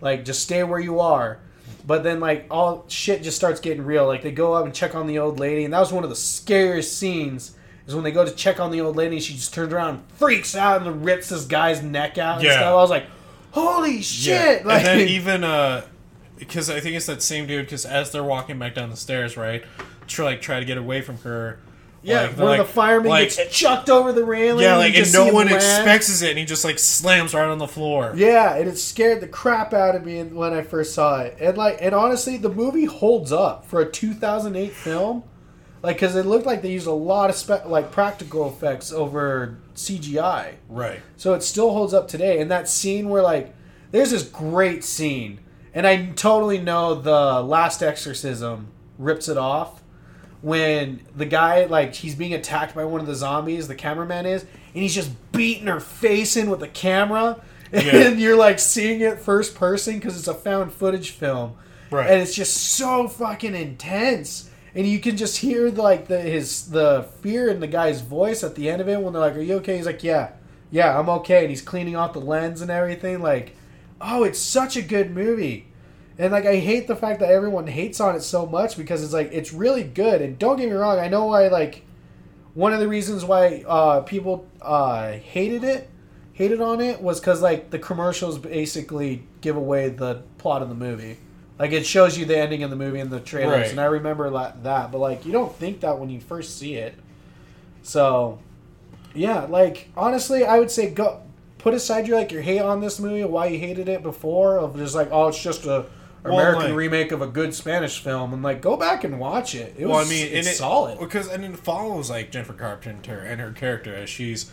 Like, just stay where you are. But then, like, all shit just starts getting real. Like, they go up and check on the old lady. And that was one of the scariest scenes is when they go to check on the old lady. And she just turns around and freaks out and rips this guy's neck out. And yeah. stuff. I was like, holy shit. Yeah. Like, and then even, uh, because I think it's that same dude. Because as they're walking back down the stairs, right, try, like, try to get away from her. Yeah, like, where like, the fireman like, gets chucked over the railing. Yeah, like, and, and no one expects it, and he just, like, slams right on the floor. Yeah, and it scared the crap out of me when I first saw it. And, like, and honestly, the movie holds up for a two thousand eight film. Like, because it looked like they used a lot of, spe- like, practical effects over C G I. Right. So it still holds up today. And that scene where, like, there's this great scene, and I totally know the Last Exorcism rips it off. When the guy, like, he's being attacked by one of the zombies, the cameraman is, and he's just beating her face in with the camera, and yeah. you're, like, seeing it first person because it's a found footage film. Right. And it's just so fucking intense. And you can just hear, like, the his the fear in the guy's voice at the end of it when they're like, are you okay? He's like, yeah. Yeah, I'm okay. And he's cleaning off the lens and everything. Like, oh, it's such a good movie. And, like, I hate the fact that everyone hates on it so much because it's, like, it's really good. And don't get me wrong, I know why, like, one of the reasons why uh, people uh, hated it, hated on it, was because, like, the commercials basically give away the plot of the movie. Like, it shows you the ending of the movie and the trailers, right. and I remember that. But, like, you don't think that when you first see it. So, yeah, like, honestly, I would say go put aside your, like, your hate on this movie, why you hated it before, of just, like, oh, it's just a... American well, like, remake of a good Spanish film, and like go back and watch it. It was well, I mean, it's it, solid because I mean it follows like Jennifer Carpenter and her character as she's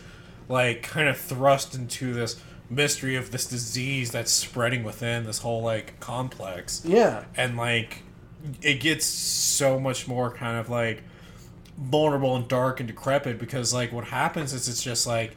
like kind of thrust into this mystery of this disease that's spreading within this whole like complex. Yeah, and like it gets so much more kind of like vulnerable and dark and decrepit because like what happens is it's just like.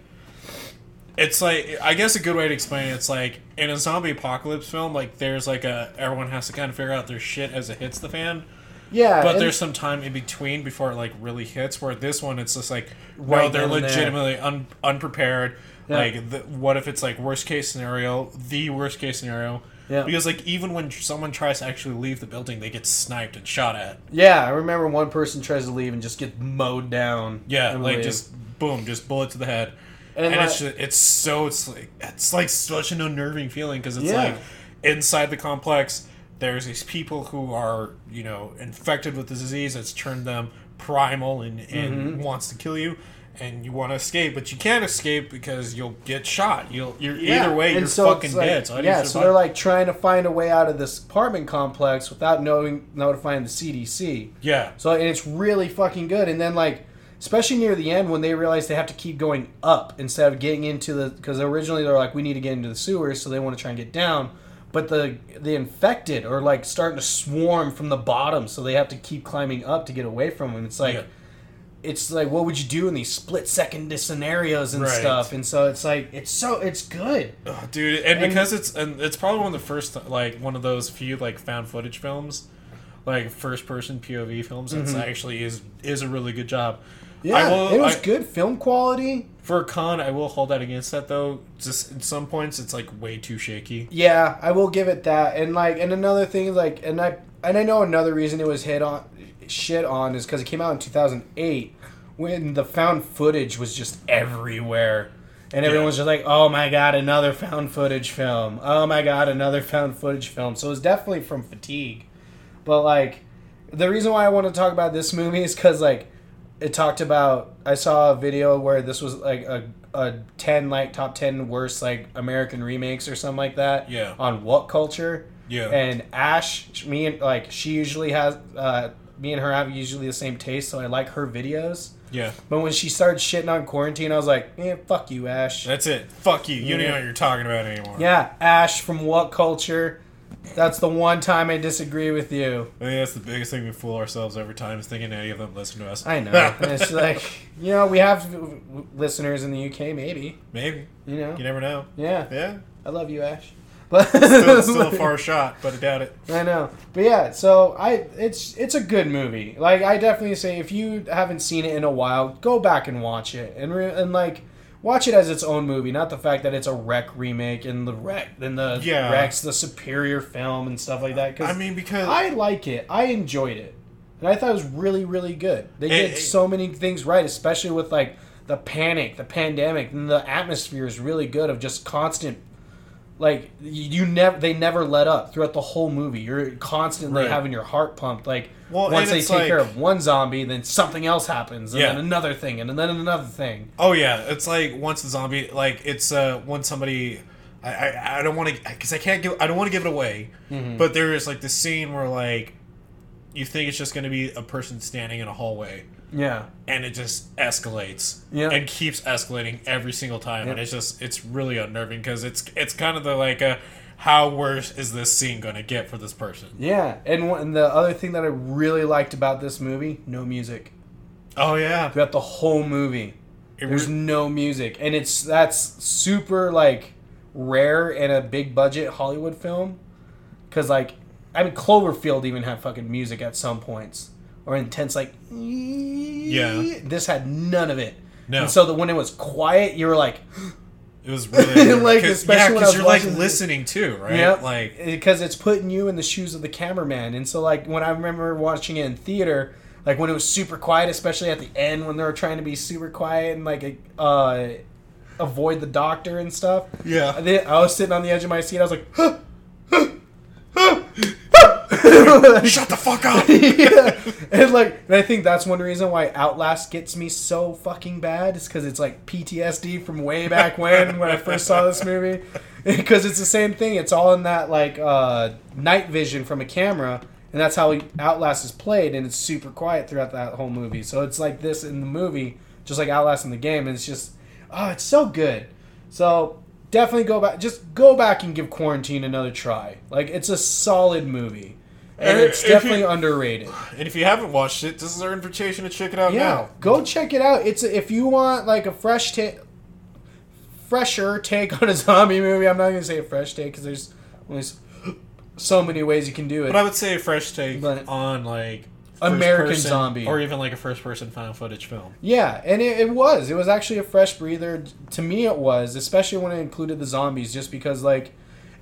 It's like, I guess a good way to explain it, it's like, in a zombie apocalypse film, like, there's like a, everyone has to kind of figure out their shit as it hits the fan. Yeah. But there's some time in between before it, like, really hits, where this one, it's just like, right well, they're legitimately un- unprepared. Yeah. Like, the, what if it's, like, worst case scenario, the worst case scenario. Yeah. Because, like, even when someone tries to actually leave the building, they get sniped and shot at. Yeah, I remember one person tries to leave and just gets mowed down. Yeah, like, leave. just, boom, just bullet to the head. And, and like, it's just, it's so, it's like, it's like such an unnerving feeling, because it's yeah. like, inside the complex, there's these people who are, you know, infected with the disease that's turned them primal and, and mm-hmm. wants to kill you. And you want to escape, but you can't escape because you'll get shot. You'll, you're yeah. either way, and you're so fucking like, dead. So yeah, so they're like trying to find a way out of this apartment complex without knowing notifying the C D C. Yeah. So and it's really fucking good. And then like, especially near the end when they realize they have to keep going up instead of getting into the, because originally they're like, we need to get into the sewers, so they want to try and get down. But the the infected are like starting to swarm from the bottom, so they have to keep climbing up to get away from them. It's like. Yeah. It's like, what would you do in these split-second scenarios and right. stuff? And so it's like, it's so, it's good, oh, dude. And, and because it's, and it's probably one of the first, like, one of those few like found footage films, like first-person P O V films. Mm-hmm. It's actually is is a really good job. Yeah, I will, it was I, good film quality. For a con, I will hold that against that though. Just at some points, it's like way too shaky. Yeah, I will give it that. And like, and another thing, like, and I and I know another reason it was hit on. Shit on is because it came out in two thousand eight when the found footage was just everywhere and everyone yeah. was just like, oh my god, another found footage film, oh my god, another found footage film. So it was definitely from fatigue, but like the reason why I want to talk about this movie is because like it talked about, I saw a video where this was like a, a ten like top ten worst like American remakes or something like that yeah on What Culture. Yeah. And Ash, me and like she usually has uh me and her have usually the same taste, so I like her videos. Yeah. But when she started shitting on Quarantine, I was like, eh, fuck you, Ash. That's it. Fuck you. You yeah. don't know what you're talking about anymore. Yeah. Ash from What Culture. That's the one time I disagree with you. I think that's the biggest thing we fool ourselves every time is thinking any of them listen to us. I know. And it's like, you know, we have listeners in the U K, maybe. Maybe. You know. You never know. Yeah. Yeah. I love you, Ash. But still, still a far shot, but I doubt it. I know, but yeah. So I, it's it's a good movie. Like I definitely say, if you haven't seen it in a while, go back and watch it, and re- and like watch it as its own movie, not the fact that it's a Rec remake and the Rec and the yeah. Rec's the superior film and stuff like that. Cause I mean, because I like it, I enjoyed it, and I thought it was really really good. They it, did it, so many things right, especially with like the panic, the pandemic, and the atmosphere is really good of just constant. Like you never, they never let up throughout the whole movie. You're constantly right. having your heart pumped. Like well, once they take like, care of one zombie, then something else happens, and yeah. then another thing, and then another thing. Oh yeah, it's like once the zombie, like it's uh, once somebody. I I, I don't want to because I can't give. I don't want to give it away. Mm-hmm. But there is like this scene where like you think it's just going to be a person standing in a hallway. Yeah, and it just escalates, yeah, and keeps escalating every single time, yeah. and it's just it's really unnerving because it's it's kind of the like, uh, how worse is this scene going to get for this person? Yeah, and, one, and the other thing that I really liked about this movie, no music. Oh yeah, throughout the whole movie, it there's re- no music, and it's that's super like rare in a big budget Hollywood film, because like I mean Cloverfield even had fucking music at some points. Or intense, like, yeah. This had none of it. No. And so that when it was quiet, you were like, it was really like, especially yeah, because you're like listening too, right? Yeah, like because it's putting you in the shoes of the cameraman. And so like when I remember watching it in theater, like when it was super quiet, especially at the end when they were trying to be super quiet and like uh, avoid the doctor and stuff. Yeah. I was sitting on the edge of my seat. I was like, huh, huh, huh. Shut the fuck up. Yeah. And like and I think that's one reason why Outlast gets me so fucking bad is because it's like P T S D from way back when when I first saw this movie, because it's the same thing. It's all in that like uh, night vision from a camera, and that's how Outlast is played, and it's super quiet throughout that whole movie. So it's like this in the movie, just like Outlast in the game, and it's just oh it's so good. So definitely go back, just go back and give Quarantine another try. Like it's a solid movie. And it's definitely you, underrated. And if you haven't watched it, this is our invitation to check it out yeah, now. Yeah, go check it out. It's a, if you want like a fresh take, fresher take on a zombie movie. I'm not going to say a fresh take because there's only so many ways you can do it. But I would say a fresh take but on, like, American person, zombie. Or even, like, a first-person found footage film. Yeah, and it, it was. It was actually a fresh breather. To me, it was, especially when it included the zombies, just because, like,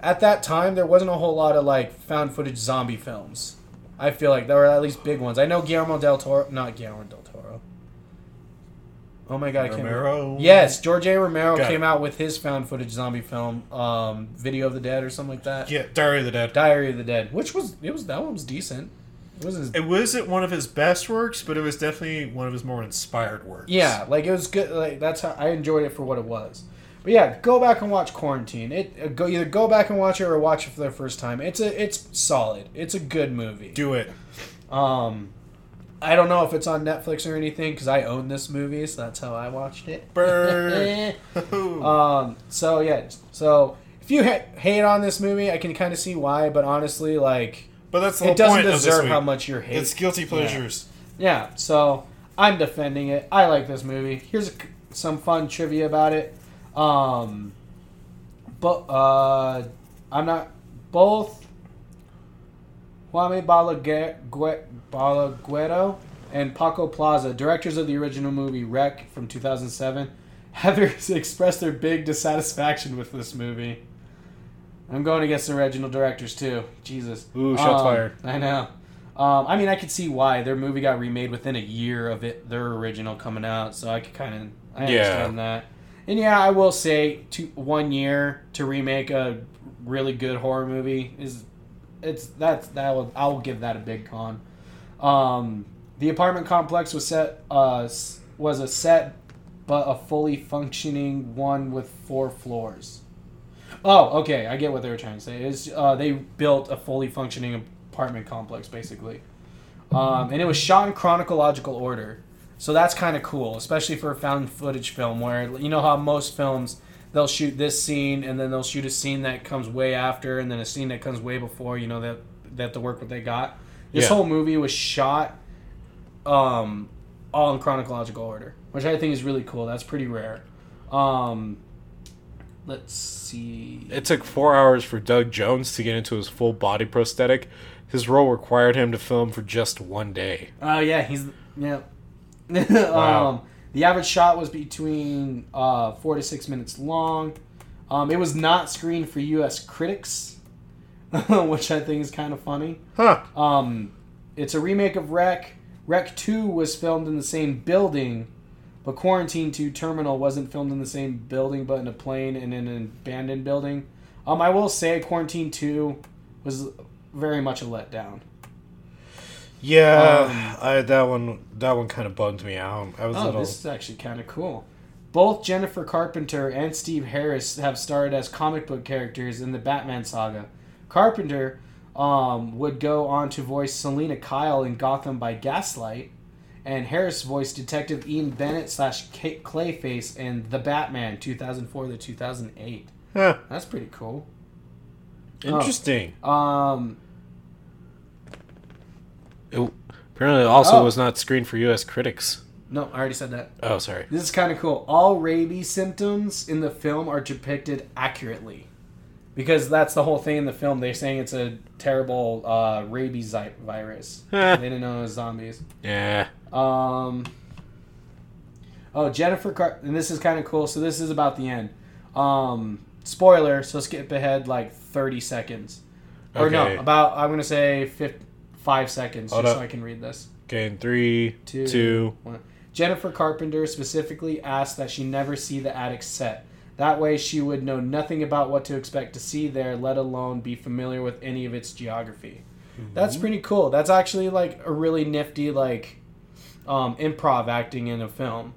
at that time, there wasn't a whole lot of, like, found footage zombie films. I feel like there were at least big ones. I know Guillermo del Toro. Not Guillermo del Toro. Oh, my God. I can't Romero. Remember. Yes, George A. Romero Got came it. out with his found footage zombie film, um, Video of the Dead or something like that. Yeah, Diary of the Dead. Diary of the Dead, which was, it was that one was decent. It wasn't, it wasn't one of his best works, but it was definitely one of his more inspired works. Yeah, like, it was good. Like, that's how I enjoyed it for what it was. But yeah, go back and watch Quarantine. It go either go back and watch it or watch it for the first time. It's a it's solid. It's a good movie. Do it. Um, I don't know if it's on Netflix or anything because I own this movie, so that's how I watched it. Burn. um. So yeah. So if you ha- hate on this movie, I can kind of see why. But honestly, like, but that's the whole it doesn't point deserve of this how much you're hating. It's guilty pleasures. Yeah. yeah. So I'm defending it. I like this movie. Here's a, some fun trivia about it. Um, but, uh, I'm not, both Juan Balagueró and Paco Plaza, directors of the original movie Rec from two thousand seven, have expressed their big dissatisfaction with this movie. I'm going against the original directors, too. Jesus. Ooh, shots um, fired. I know. Um, I mean, I could see why. Their movie got remade within a year of it, their original coming out, so I could kind of, I understand yeah. that. And yeah, I will say, two, one year to remake a really good horror movie is, it's that's that will I'll give that a big con. Um, the apartment complex was set uh, was a set, but a fully functioning one with four floors. Oh, okay, I get what they were trying to say. Is uh, they built a fully functioning apartment complex basically, um, and it was shot in chronological order. So that's kind of cool, especially for a found footage film where, you know how most films, they'll shoot this scene and then they'll shoot a scene that comes way after and then a scene that comes way before, you know, that they have to work what they got. This yeah. whole movie was shot um, all in chronological order, which I think is really cool. That's pretty rare. Um, let's see. It took four hours for Doug Jones to get into his full body prosthetic. His role required him to film for just one day. Oh, uh, yeah. He's... yeah. Wow. um, the average shot was between uh, four to six minutes long. Um, it was not screened for U S critics, which I think is kind of funny. Huh. Um, it's a remake of Rec. Rec two was filmed in the same building, but Quarantine two Terminal wasn't filmed in the same building, but in a plane and in an abandoned building. Um, I will say Quarantine two was very much a letdown. Yeah, um, I, that one that one kind of bugged me out. I was oh, little... this is actually kind of cool. Both Jennifer Carpenter and Steve Harris have starred as comic book characters in the Batman saga. Carpenter um, would go on to voice Selena Kyle in Gotham by Gaslight, and Harris voiced Detective Ian Bennett slash Clayface in The Batman two thousand four to two thousand eight. Huh. That's pretty cool. Interesting. Oh, um... It apparently also oh. was not screened for U S critics. No, I already said that. Oh, sorry. This is kind of cool. All rabies symptoms in the film are depicted accurately. Because that's the whole thing in the film. They're saying it's a terrible uh, rabies virus. They didn't know it was zombies. Yeah. Um. Oh, Jennifer Car... And this is kind of cool. So this is about the end. Um, spoiler, so skip ahead like thirty seconds. Okay. Or no, about, I'm going to say fifty... Five seconds, Hold just up. so I can read this. Okay, in three, two, two, one. Jennifer Carpenter specifically asked that she never see the attic set. That way she would know nothing about what to expect to see there, let alone be familiar with any of its geography. Mm-hmm. That's pretty cool. That's actually, like, a really nifty, like, um, improv acting in a film.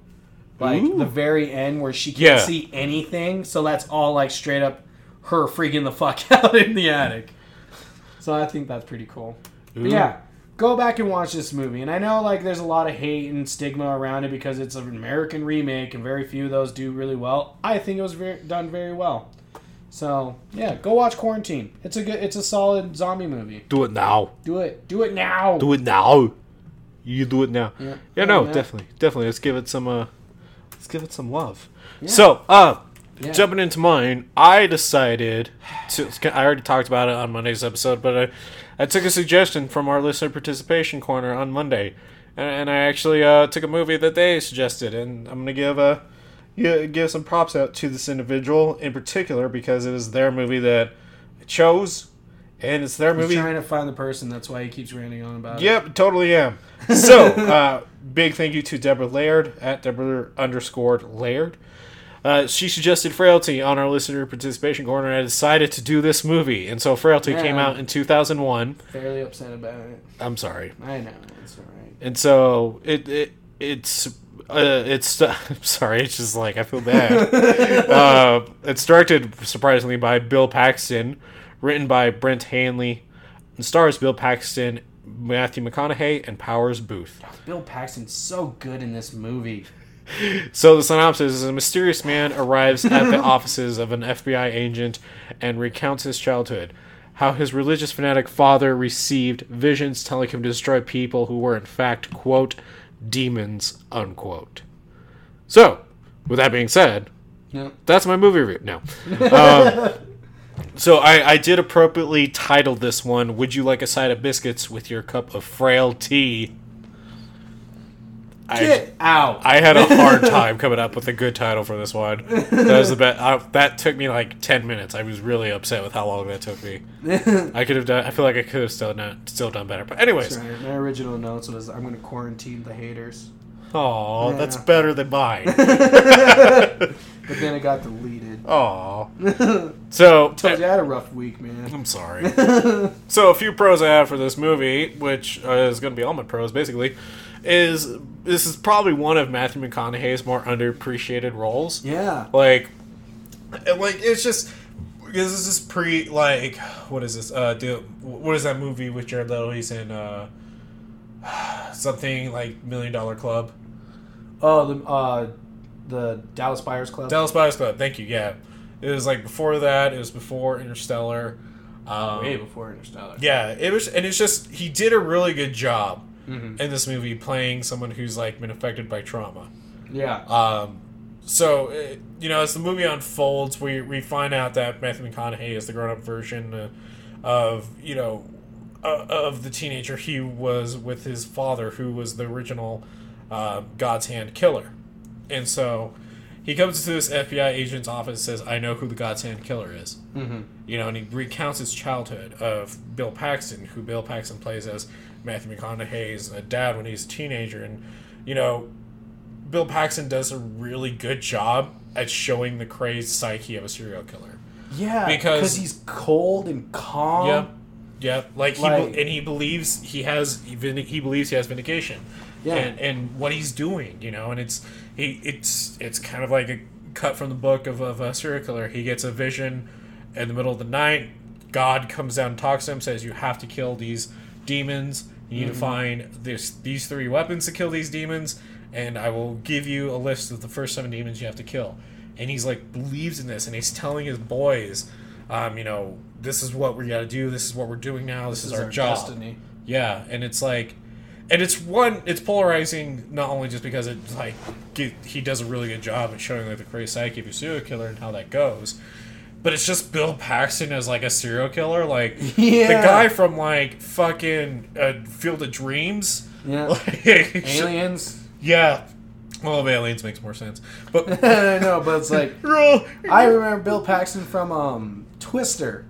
Like, Ooh. the very end where she can't yeah. see anything, so that's all, like, straight up her freaking the fuck out in the attic. So I think that's pretty cool. But yeah, go back and watch this movie. And I know, like, there's a lot of hate and stigma around it because it's an American remake and very few of those do really well. I think it was very, done very well. So, yeah, go watch Quarantine. It's a good, it's a solid zombie movie. Do it now. Do it. Do it now. Do it now. You do it now. Yeah, yeah no, definitely. Definitely. Let's give it some, uh, let's give it some love. Yeah. So, uh, yeah. Jumping into mine, I decided to. I already talked about it on Monday's episode, but I, I took a suggestion from our listener participation corner on Monday, and, and I actually uh, took a movie that they suggested, and I'm gonna give a give some props out to this individual in particular because it is their movie that I chose. And it's their He's movie. Trying to find the person. That's why he keeps ranting on about yep, it. Yep, totally am. So, uh, big thank you to Deborah Laird at Deborah underscored Laird. Uh, she suggested Frailty on our listener participation corner, and I decided to do this movie. And so, Frailty yeah, came out in two thousand one. Fairly upset about it. I'm sorry. I know it's all right. And so it it it's uh, it's uh, I'm sorry. It's just like I feel bad. uh, it's directed surprisingly by Bill Paxton. Written by Brent Hanley, and stars Bill Paxton, Matthew McConaughey, and Powers Booth. Bill Paxton's so good in this movie. So the synopsis is a mysterious man arrives at the offices of an F B I agent and recounts his childhood, how his religious fanatic father received visions telling him to destroy people who were in fact, quote, demons, unquote. So, with that being said, no. That's my movie review. No. Um, So I, I did appropriately title this one, Would You Like a Side of Biscuits with Your Cup of Frail Tea? Get I, out. I had a hard time coming up with a good title for this one. That was the best. I, that took me like ten minutes. I was really upset with how long that took me. I could have done. I feel like I could have still not still done better. But anyways, that's right. My original notes was I'm going to quarantine the haters. Aw, yeah. That's better than mine. But then it got deleted. Aw. So, I told you I had a rough week, man. I'm sorry. So a few pros I have for this movie, which is going to be all my pros, basically, is this is probably one of Matthew McConaughey's more underappreciated roles. Yeah. Like, like it's just... Because this is pre, like... What is this? Uh, do, what is that movie with Jared Leto? He's in uh, something like Million Dollar Club. Oh, the... Uh, The Dallas Buyers Club. Dallas Buyers Club. Thank you. Yeah, it was like before that. It was before Interstellar. Um, Way before Interstellar. Yeah, it was, and it's just he did a really good job mm-hmm. in this movie playing someone who's like been affected by trauma. Yeah. Um. So it, you know, as the movie unfolds, we we find out that Matthew McConaughey is the grown up version of you know of the teenager he was with his father, who was the original uh, God's Hand killer. And so he comes to this F B I agent's office and says, I know who the God's Hand killer is. Mm-hmm. You know, and he recounts his childhood of Bill Paxton, who Bill Paxton plays as Matthew McConaughey's dad when he's a teenager. And, you know, Bill Paxton does a really good job at showing the crazed psyche of a serial killer. Yeah, because he's cold and calm. Yeah, yeah. Like, he like, and he believes he has he, vindic- he believes he has vindication. Yeah. And, and what he's doing, you know, and it's he it's it's kind of like a cut from the book of, of a serial killer. He gets a vision in the middle of the night. God comes down and talks to him, says, you have to kill these demons. You need mm-hmm. to find this, these three weapons to kill these demons, and I will give you a list of the first seven demons you have to kill. And he's like, believes in this, and he's telling his boys, um, you know, this is what we got to do. This is what we're doing now. This, this is, is our, our job. Destiny. Yeah, and it's like... And it's one, it's polarizing not only just because it's like get, he does a really good job at showing like the crazy psyche of a serial killer and how that goes, but it's just Bill Paxton as like a serial killer, like yeah. the guy from like fucking uh, Field of Dreams, yeah, like, Aliens, yeah. Well, Aliens makes more sense, but no, but it's like I remember Bill Paxton from um, Twister.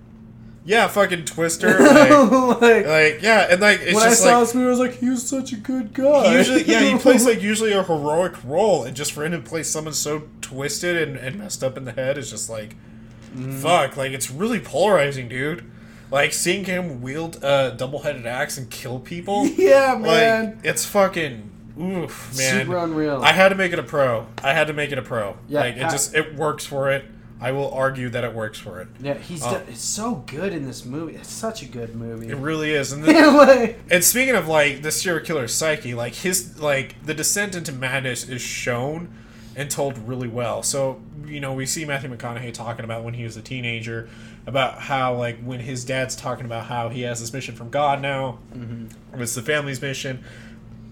Yeah, fucking Twister. Like, like, like, yeah, and like it's when just I saw like, this movie, I was like, he was such a good guy. Usually, yeah, he plays like usually a heroic role, and just for him to play someone so twisted and, and messed up in the head is just like, mm. fuck. Like, it's really polarizing, dude. Like seeing him wield a uh, double-headed axe and kill people. Yeah, man. Like, it's fucking oof, man. Super unreal. I had to make it a pro. I had to make it a pro. Yeah, like it I- just it works for it. I will argue that it works for it. Yeah, he's um, it's so good in this movie. It's such a good movie. It really is. And, the, like, and speaking of like the serial killer psyche, like his like the descent into madness is shown and told really well. So you know we see Matthew McConaughey talking about when he was a teenager, about how like when his dad's talking about how he has this mission from God now, mm-hmm. it's the family's mission,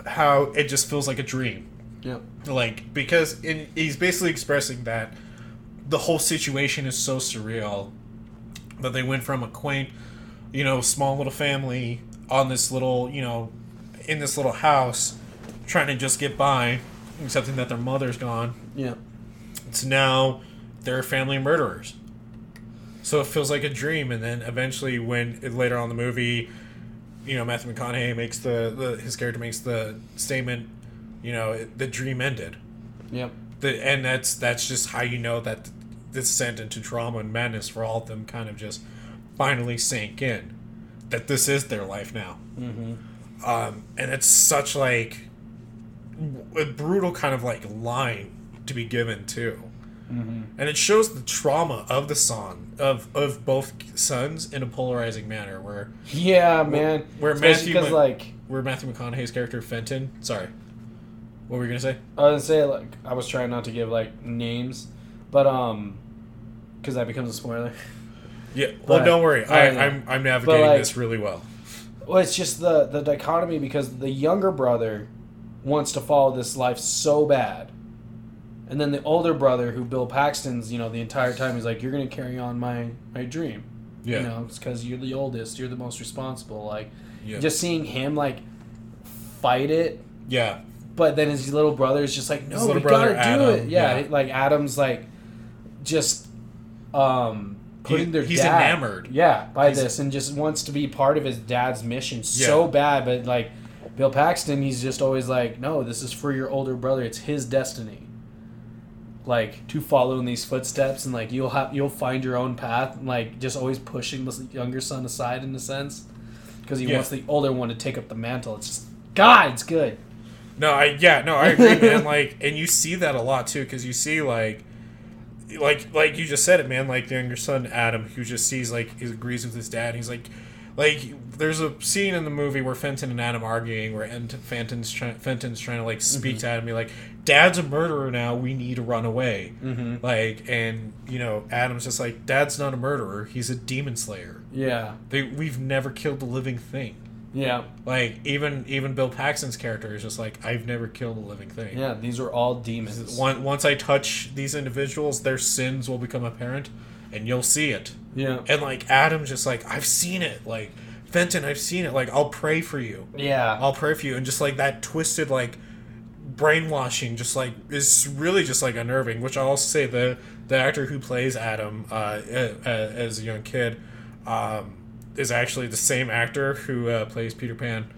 how it just feels like a dream. Yeah, like because in, he's basically expressing that. the whole situation is so surreal that they went from a quaint, you know, small little family on this little, you know, in this little house trying to just get by, accepting that their mother's gone. Yeah. So now they're family murderers. So it feels like a dream. And then eventually when later on in the movie, you know, Matthew McConaughey makes the, the his character makes the statement, you know, it, the dream ended. Yep. The, and that's that's just how you know that this descent into drama and madness for all of them kind of just finally sank in. That this is their life now. Mm-hmm. Um, and it's such like a brutal kind of like line to be given too. Mm-hmm. And it shows the trauma of the song of, of both sons in a polarizing manner. Where yeah, man, where, where Matthew Ma- like where Matthew McConaughey's character Fenton. Sorry, what were you gonna say? I was gonna say like I was trying not to give like names, but um, because that becomes a spoiler. Yeah, but, well, don't worry, I, I I'm I'm navigating like, this really well. Well, it's just the the dichotomy because the younger brother wants to follow this life so bad. And then the older brother, who Bill Paxton's, you know, the entire time, he's like, you're going to carry on my, my dream. Yeah. You know, it's because you're the oldest. You're the most responsible. Like, yeah. Just seeing him, like, fight it. Yeah. But then his little brother is just like, no, we got to do Adam, it. Yeah, yeah. Like, Adam's, like, just um, putting he, their he's dad. He's enamored. Yeah, by he's, this. And just wants to be part of his dad's mission yeah. so bad. But, like, Bill Paxton, he's just always like, no, this is for your older brother. It's his destiny. Like to follow in these footsteps, and like you'll have you'll find your own path, and like just always pushing the younger son aside in a sense, because he yeah. wants the older one to take up the mantle. It's just God, it's good. No, I yeah, no, I agree, man. Like, and you see that a lot too, because you see like, like, like you just said it, man. Like the younger son Adam, who just sees like he agrees with his dad. And he's like, like there's a scene in the movie where Fenton and Adam are arguing, where Fenton's trying Fenton's trying to like speak mm-hmm. to Adam, be like. Dad's a murderer now, we need to run away. Mm-hmm. Like, and, you know, Adam's just like, Dad's not a murderer, he's a demon slayer. Yeah. They, we've never killed a living thing. Yeah. Like, even even Bill Paxton's character is just like, I've never killed a living thing. Yeah, these are all demons. Once, once I touch these individuals, their sins will become apparent, and you'll see it. Yeah. And, like, Adam's just like, I've seen it. Like, Fenton, I've seen it. Like, I'll pray for you. Yeah. I'll pray for you. And just, like, that twisted, like, brainwashing just like is really just like unnerving, which I'll say the the actor who plays Adam uh, uh, uh as a young kid um is actually the same actor who uh, plays Peter Pan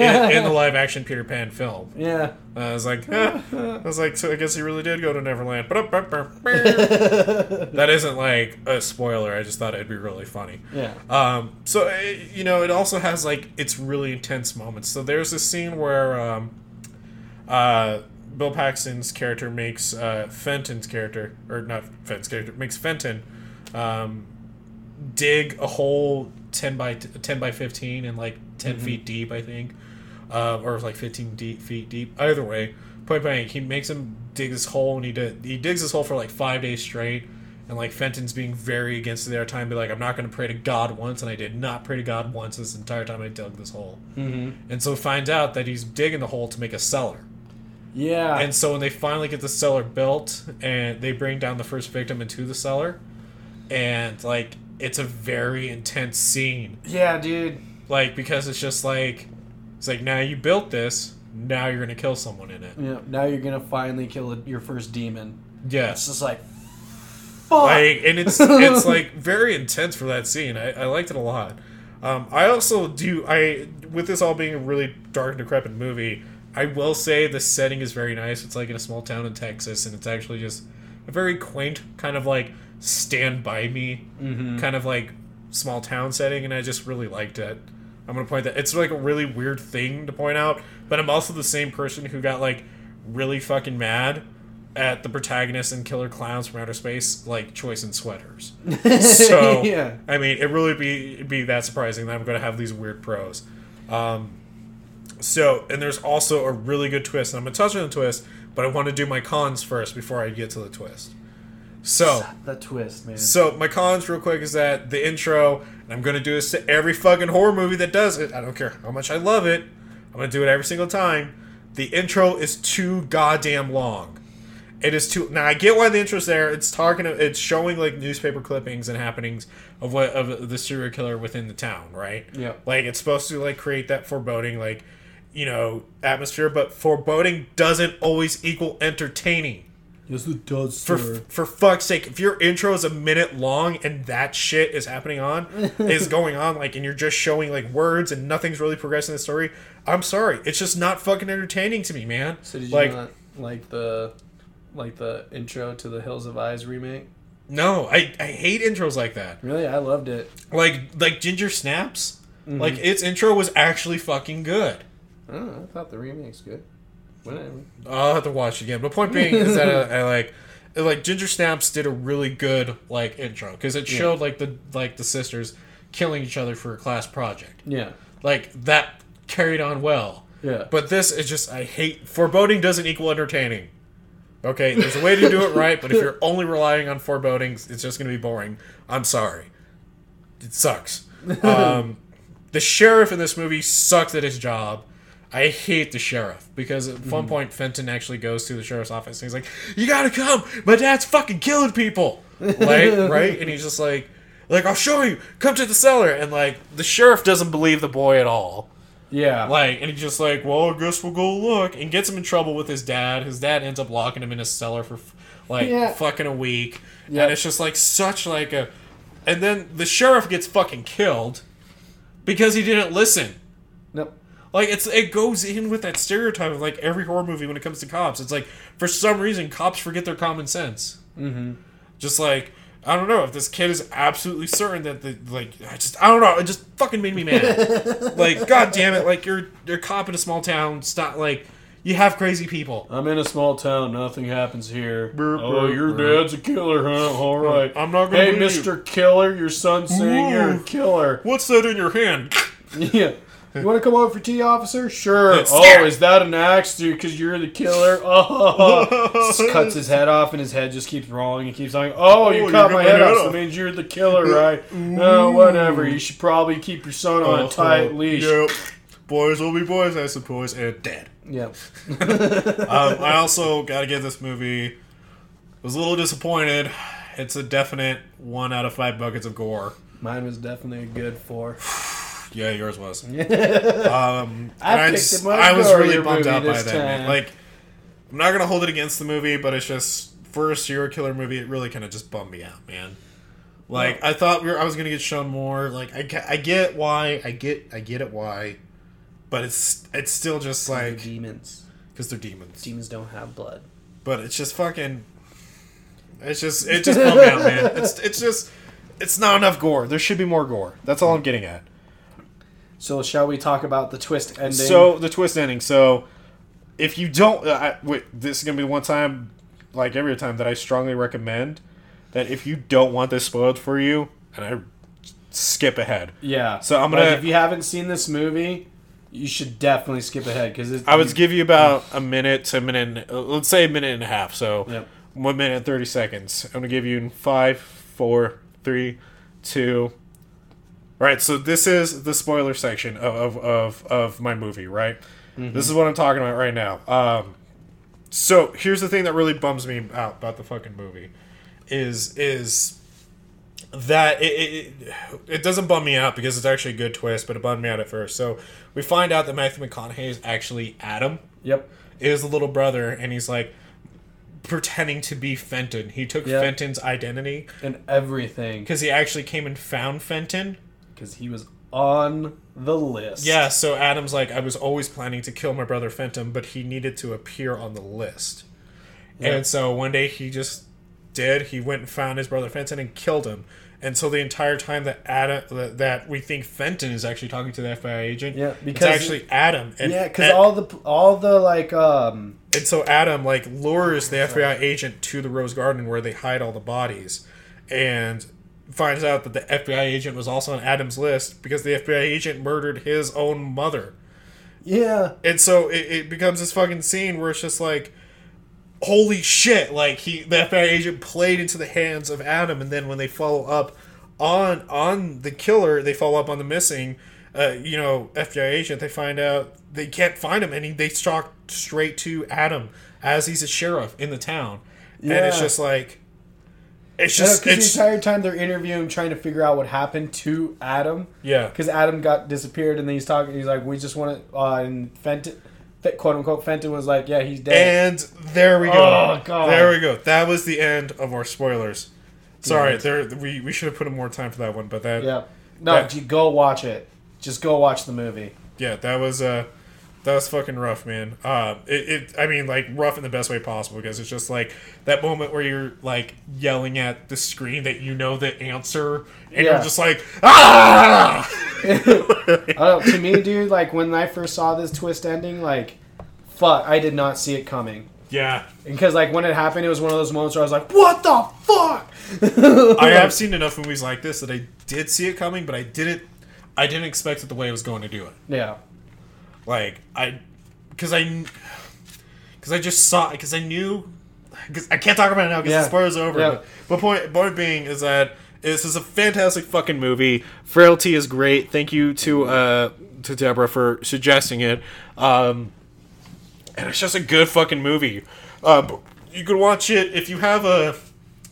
in, in the live action Peter Pan film. Yeah. uh, I was like eh. I was like so I guess he really did go to Neverland. That isn't like a spoiler, I just thought it'd be really funny. Yeah. Um so it, you know, it also has like it's really intense moments. So there's this scene where um Uh, Bill Paxton's character makes uh, Fenton's character, or not Fenton's character, makes Fenton um, dig a hole ten by fifteen and like ten mm-hmm. feet deep, I think, uh, or like fifteen deep, feet deep. Either way, point blank, he makes him dig this hole, and he did, he digs this hole for like five days straight. And like Fenton's being very against their time, be like, I'm not going to pray to God once, and I did not pray to God once this entire time I dug this hole. Mm-hmm. And so finds out that he's digging the hole to make a cellar. Yeah. And so when they finally get the cellar built, and they bring down the first victim into the cellar, and, like, it's a very intense scene. Yeah, dude. Like, because it's just like, it's like, now you built this, now you're going to kill someone in it. Yeah, now you're going to finally kill your first demon. Yeah. It's just like, fuck! Like, and it's, it's like, very intense for that scene. I, I liked it a lot. Um, I also do, I, with this all being a really dark and decrepit movie, I will say the setting is very nice. It's like in a small town in Texas, and it's actually just a very quaint kind of like Stand By Me mm-hmm. kind of like small town setting, and I just really liked it. I'm going to point that. It's like a really weird thing to point out, but I'm also the same person who got like really fucking mad at the protagonist in Killer Clowns from Outer Space, like choice in sweaters. So, yeah. I mean, it really be it'd be that surprising that I'm going to have these weird pros. Um, So, and there's also a really good twist, and I'm going to touch on the twist, but I want to do my cons first before I get to the twist. So, the twist, man. So, my cons real quick is that the intro, and I'm going to do this to every fucking horror movie that does it, I don't care how much I love it, I'm going to do it every single time, the intro is too goddamn long. It is too. Now I get why the interest there. It's talking. It's showing like newspaper clippings and happenings of what of the serial killer within the town, right? Yeah. Like it's supposed to like create that foreboding, like you know, atmosphere. But foreboding doesn't always equal entertaining. Yes, it does. Sir. For for fuck's sake, if your intro is a minute long and that shit is happening on is going on, like, and you're just showing like words and nothing's really progressing the story, I'm sorry, it's just not fucking entertaining to me, man. So did you like, not like the? Like the intro to the Hills of Eyes remake? No, I, I hate intros like that. Really? I loved it. Like like Ginger Snaps? Mm-hmm. Like, its intro was actually fucking good. Oh, I thought the remake's good. Whatever. I'll have to watch it again. But point being is that I, I like... Like, Ginger Snaps did a really good, like, intro. Because it showed, yeah. like, the like the sisters killing each other for a class project. Yeah. Like, that carried on well. Yeah. But this is just... I hate... Foreboding doesn't equal entertaining. Okay, there's a way to do it right, but if you're only relying on forebodings, it's just going to be boring. I'm sorry. It sucks. Um, the sheriff in this movie sucks at his job. I hate the sheriff, because at one point, Fenton actually goes to the sheriff's office, and he's like, you gotta come! My dad's fucking killing people! Like, right? And he's just like, like, I'll show you! Come to the cellar! And, like, the sheriff doesn't believe the boy at all. Yeah. Like, and he's just like, well, I guess we'll go look. And gets him in trouble with his dad. His dad ends up locking him in his cellar for, like, yeah. fucking a week. Yep. And it's just, like, such, like, a... And then the sheriff gets fucking killed because he didn't listen. Nope. Like, it's it goes in with that stereotype of, like, every horror movie when it comes to cops. It's like, for some reason, cops forget their common sense. Mm-hmm. Just like... I don't know if this kid is absolutely certain that the like I just I don't know it just fucking made me mad. Like, god damn it, like you're you're a cop in a small town. Stop, like you have crazy people. I'm in a small town. Nothing happens here. Burp, oh, burp, your burp. Dad's a killer, huh? All right. I'm not gonna. Hey, Mister You. Killer, your son's saying Ooh. You're a killer. What's that in your hand? Yeah. You want to come over for tea, officer? Sure. That's oh, scary. Is that an axe, dude? Because you're the killer? Oh. Just cuts his head off, and his head just keeps rolling. And keeps like, oh, you oh, cut my head, head off. That means you're the killer, right? No, oh, whatever. You should probably keep your son on oh, a tight oh. leash. Yep. Boys will be boys, I suppose, and dead. Yep. um, I also got to give this movie... was a little disappointed. It's a definite one out of five buckets of gore. Mine was definitely a good four. Yeah, yours was. um, and I, I, just, I was really bummed out by that, man. Like, I'm not going to hold it against the movie, but it's just, for a serial killer movie, it really kind of just bummed me out, man. Like, no. I thought we were, I was going to get shown more. Like, I, I get why. I get I get it why. But it's it's still just like... They're demons. Because they're demons. Demons don't have blood. But it's just fucking... It's just, it just bummed me out, man. It's, it's just, it's not enough gore. There should be more gore. That's all I'm getting at. So shall we talk about the twist ending? So the twist ending. So if you don't, I, wait, this is gonna be one time, like every time, that I strongly recommend that if you don't want this spoiled for you, and I skip ahead. Yeah. So I'm gonna. Like if you haven't seen this movie, you should definitely skip ahead because I would give you about a minute to a minute. Let's say a minute and a half. So yep. one minute and thirty seconds. I'm gonna give you five, four, three, two. Right, so this is the spoiler section of of, of, of my movie, right? Mm-hmm. This is what I'm talking about right now. Um, so here's the thing that really bums me out about the fucking movie, is is that it, it it doesn't bum me out because it's actually a good twist, but it bummed me out at first. So we find out that Matthew McConaughey is actually Adam. Yep, is the little brother, and he's like pretending to be Fenton. He took yep. Fenton's identity and everything because he actually came and found Fenton. Because he was on the list. Yeah, so Adam's like, I was always planning to kill my brother Fenton, but he needed to appear on the list. Yep. And so one day he just did. He went and found his brother Fenton and killed him. And so the entire time that Adam, that we think Fenton is actually talking to the F B I agent, yeah, because it's actually Adam. And, yeah, because all the all the like. Um, and so Adam like lures the F B I agent to the Rose Garden where they hide all the bodies, and finds out that the F B I agent was also on Adam's list because the F B I agent murdered his own mother. Yeah. And so it, it becomes this fucking scene where it's just like, holy shit, like he the F B I agent played into the hands of Adam, and then when they follow up on on the killer, they follow up on the missing uh, you know, F B I agent, they find out they can't find him, and he, they stalk straight to Adam as he's a sheriff in the town. Yeah. And it's just like, it's just no, it's, the entire time they're interviewing, trying to figure out what happened to Adam. Yeah, because Adam got disappeared, and then he's talking. He's like, "We just want to," uh, and Fenton, quote unquote, Fenton was like, "Yeah, he's dead." And there we go. Oh god, there we go. That was the end of our spoilers. Sorry, yeah. there we, we should have put in more time for that one, but that yeah, no, that, go watch it. Just go watch the movie. Yeah, that was uh, that was fucking rough, man. Uh, it, it I mean, like, rough in the best way possible, because it's just like that moment where you're like yelling at the screen that you know the answer, and yeah. you're just like, ah. I don't, to me, dude, like when I first saw this twist ending, like, fuck, I did not see it coming. Yeah, because like when it happened, it was one of those moments where I was like, "What the fuck!" I have seen enough movies like this that I did see it coming, but I didn't. I didn't expect it the way I was going to do it. Yeah. Like, I... Because I... Because I just saw... Because I knew... Because I can't talk about it now because yeah. the spoiler's over. Yeah. But point, point being is that this is a fantastic fucking movie. Frailty is great. Thank you to uh, to Deborah for suggesting it. Um, and it's just a good fucking movie. Uh, you can watch it if you have a,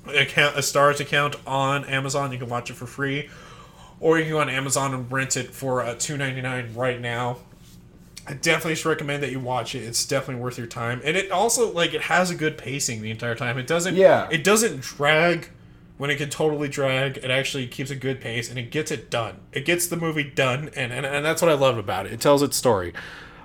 account, a Stars account on Amazon. You can watch it for free. Or you can go on Amazon and rent it for uh, two dollars and ninety-nine cents right now. I definitely should recommend that you watch it. It's definitely worth your time. And it also, like, it has a good pacing the entire time. It doesn't yeah. It doesn't drag when it can totally drag. It actually keeps a good pace, and it gets it done. It gets the movie done, and, and, and that's what I love about it. It tells its story.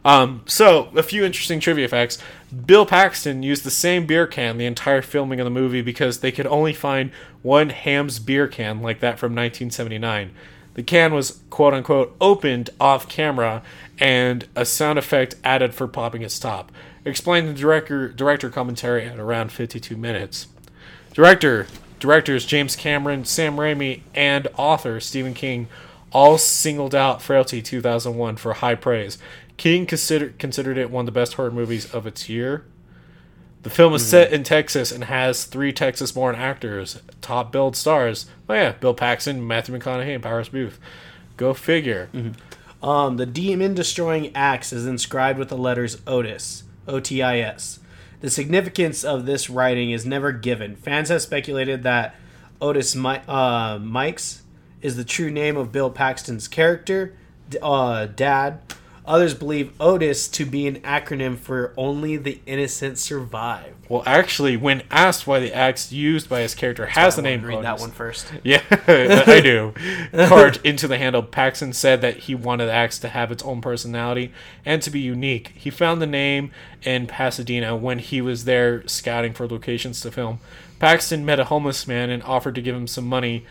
Um, so, a few interesting trivia facts. Bill Paxton used the same beer can the entire filming of the movie because they could only find one Ham's beer can like that from nineteen seventy-nine. The can was, quote-unquote, opened off-camera and a sound effect added for popping its top. Explained the director, director commentary at around fifty-two minutes. Director, directors James Cameron, Sam Raimi, and author Stephen King all singled out Frailty two thousand one for high praise. King considered considered it one of the best horror movies of its year. The film is mm. set in Texas and has three Texas-born actors, top billed stars. Oh yeah, Bill Paxton, Matthew McConaughey, and Powers Booth. Go figure. Mm-hmm. Um, the demon-destroying axe is inscribed with the letters Otis, O T I S. The significance of this writing is never given. Fans have speculated that Otis Mi- uh, Mikes is the true name of Bill Paxton's character, uh, dad. Others believe Otis to be an acronym for Only the Innocent Survive. Well, actually, when asked why the axe used by his character That's has the I name Otis. Read that one first. Yeah, I do. Carved into the handle, Paxton said that he wanted the axe to have its own personality and to be unique. He found the name in Pasadena when he was there scouting for locations to film. Paxton met a homeless man and offered to give him some money.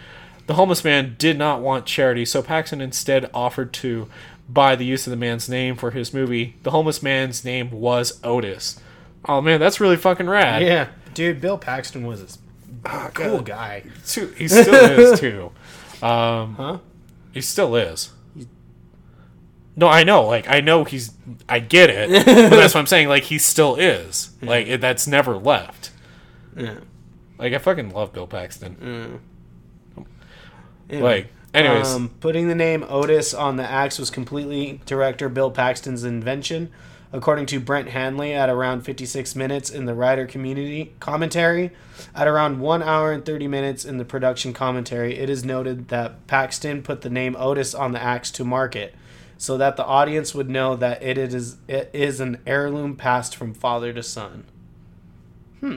The homeless man did not want charity, so Paxton instead offered to buy the use of the man's name for his movie. The homeless man's name was Otis. Oh man, that's really fucking rad. Yeah, dude, Bill Paxton was a oh, cool God. guy. He still is too. Um, huh? He still is. No, I know. Like, I know he's. I get it, but that's what I'm saying. Like, he still is. Yeah. Like, it, that's never left. Yeah. Like, I fucking love Bill Paxton. Mm. Anyway. Like, anyways. Um, putting the name Otis on the axe was completely director Bill Paxton's invention. According to Brent Hanley, at around fifty-six minutes in the writer community commentary, at around one hour and thirty minutes in the production commentary, it is noted that Paxton put the name Otis on the axe to market so that the audience would know that it is, it is an heirloom passed from father to son. Hmm.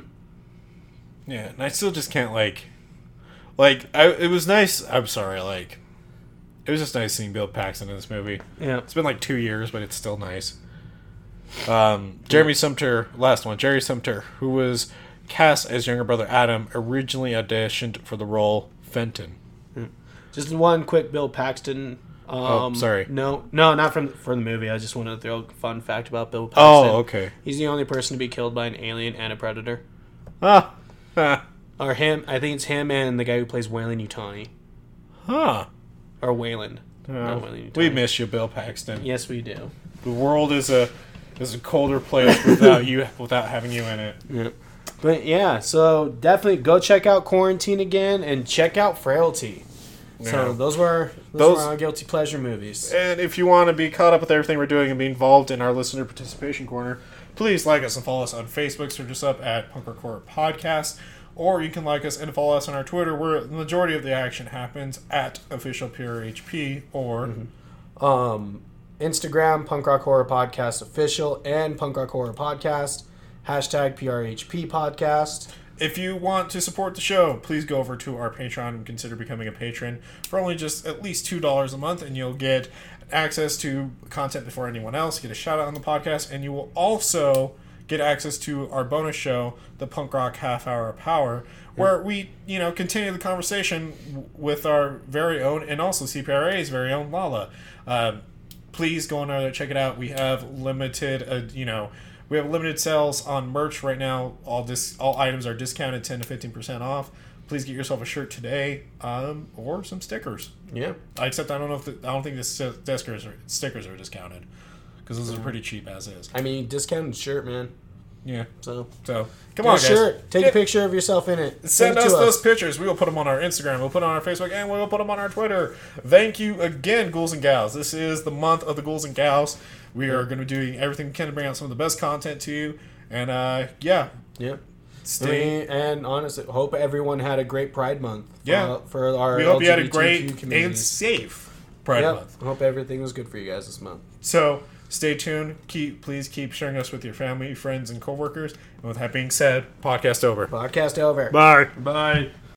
Yeah, and I still just can't, like... Like, I, it was nice... I'm sorry, like... It was just nice seeing Bill Paxton in this movie. Yeah. It's been like two years, but it's still nice. Um, Jeremy yeah. Sumpter... Last one. Jerry Sumpter, who was cast as younger brother Adam, originally auditioned for the role Fenton. Just one quick Bill Paxton... Um, oh, sorry. No, no, not from, from the movie. I just wanted to throw a fun fact about Bill Paxton. Oh, okay. He's the only person to be killed by an alien and a predator. Ah. Ah. Or him, I think it's him and the guy who plays Wayland Utani. Huh. Or Wayland. Uh, Not Wayland Utani. We miss you, Bill Paxton. Yes, we do. The world is a is a colder place without you, without having you in it. Yep. But yeah, so definitely go check out Quarantine again and check out Frailty. Yeah. So those were those, those were our guilty pleasure movies. And if you want to be caught up with everything we're doing and be involved in our listener participation corner, please like us and follow us on Facebook. Search us up at Punk Record Podcast. Or you can like us and follow us on our Twitter, where the majority of the action happens, at Official Pure H P, or mm-hmm. um, Instagram, Punk Rock Horror Podcast Official, and Punk Rock Horror Podcast, hashtag P R H P Podcast. If you want to support the show, please go over to our Patreon and consider becoming a patron for only just at least two dollars a month, and you'll get access to content before anyone else, get a shout-out on the podcast, and you will also get access to our bonus show, the Punk Rock Half Hour of Power, where we, you know, continue the conversation with our very own, and also C P R A's very own, Lala. Uh, please go on over there, check it out. We have limited, uh, you know, we have limited sales on merch right now. All dis- all items are discounted ten to fifteen percent off. Please get yourself a shirt today, um, or some stickers. Yeah. Except I don't know if the, I don't think the stickers are stickers are discounted, because those are pretty cheap as is. I mean, discounted shirt, man. Yeah. So, so come on, guys. Shirt. Take Get, a picture of yourself in it. Send, send us, it us those pictures. We will put them on our Instagram. We'll put them on our Facebook, and we will put them on our Twitter. Thank you again, Ghouls and Gals. This is the month of the Ghouls and Gals. We are going to be doing everything we can to bring out some of the best content to you. And uh, yeah, yeah. Stay I mean, and honestly, hope everyone had a great Pride Month. For, yeah, uh, for our we L G B T Q hope you had a great and safe Pride yep. Month. I hope everything was good for you guys this month. So. Stay tuned. Keep, please keep sharing us with your family, friends, and coworkers. And with that being said, podcast over. Podcast over. Bye. Bye.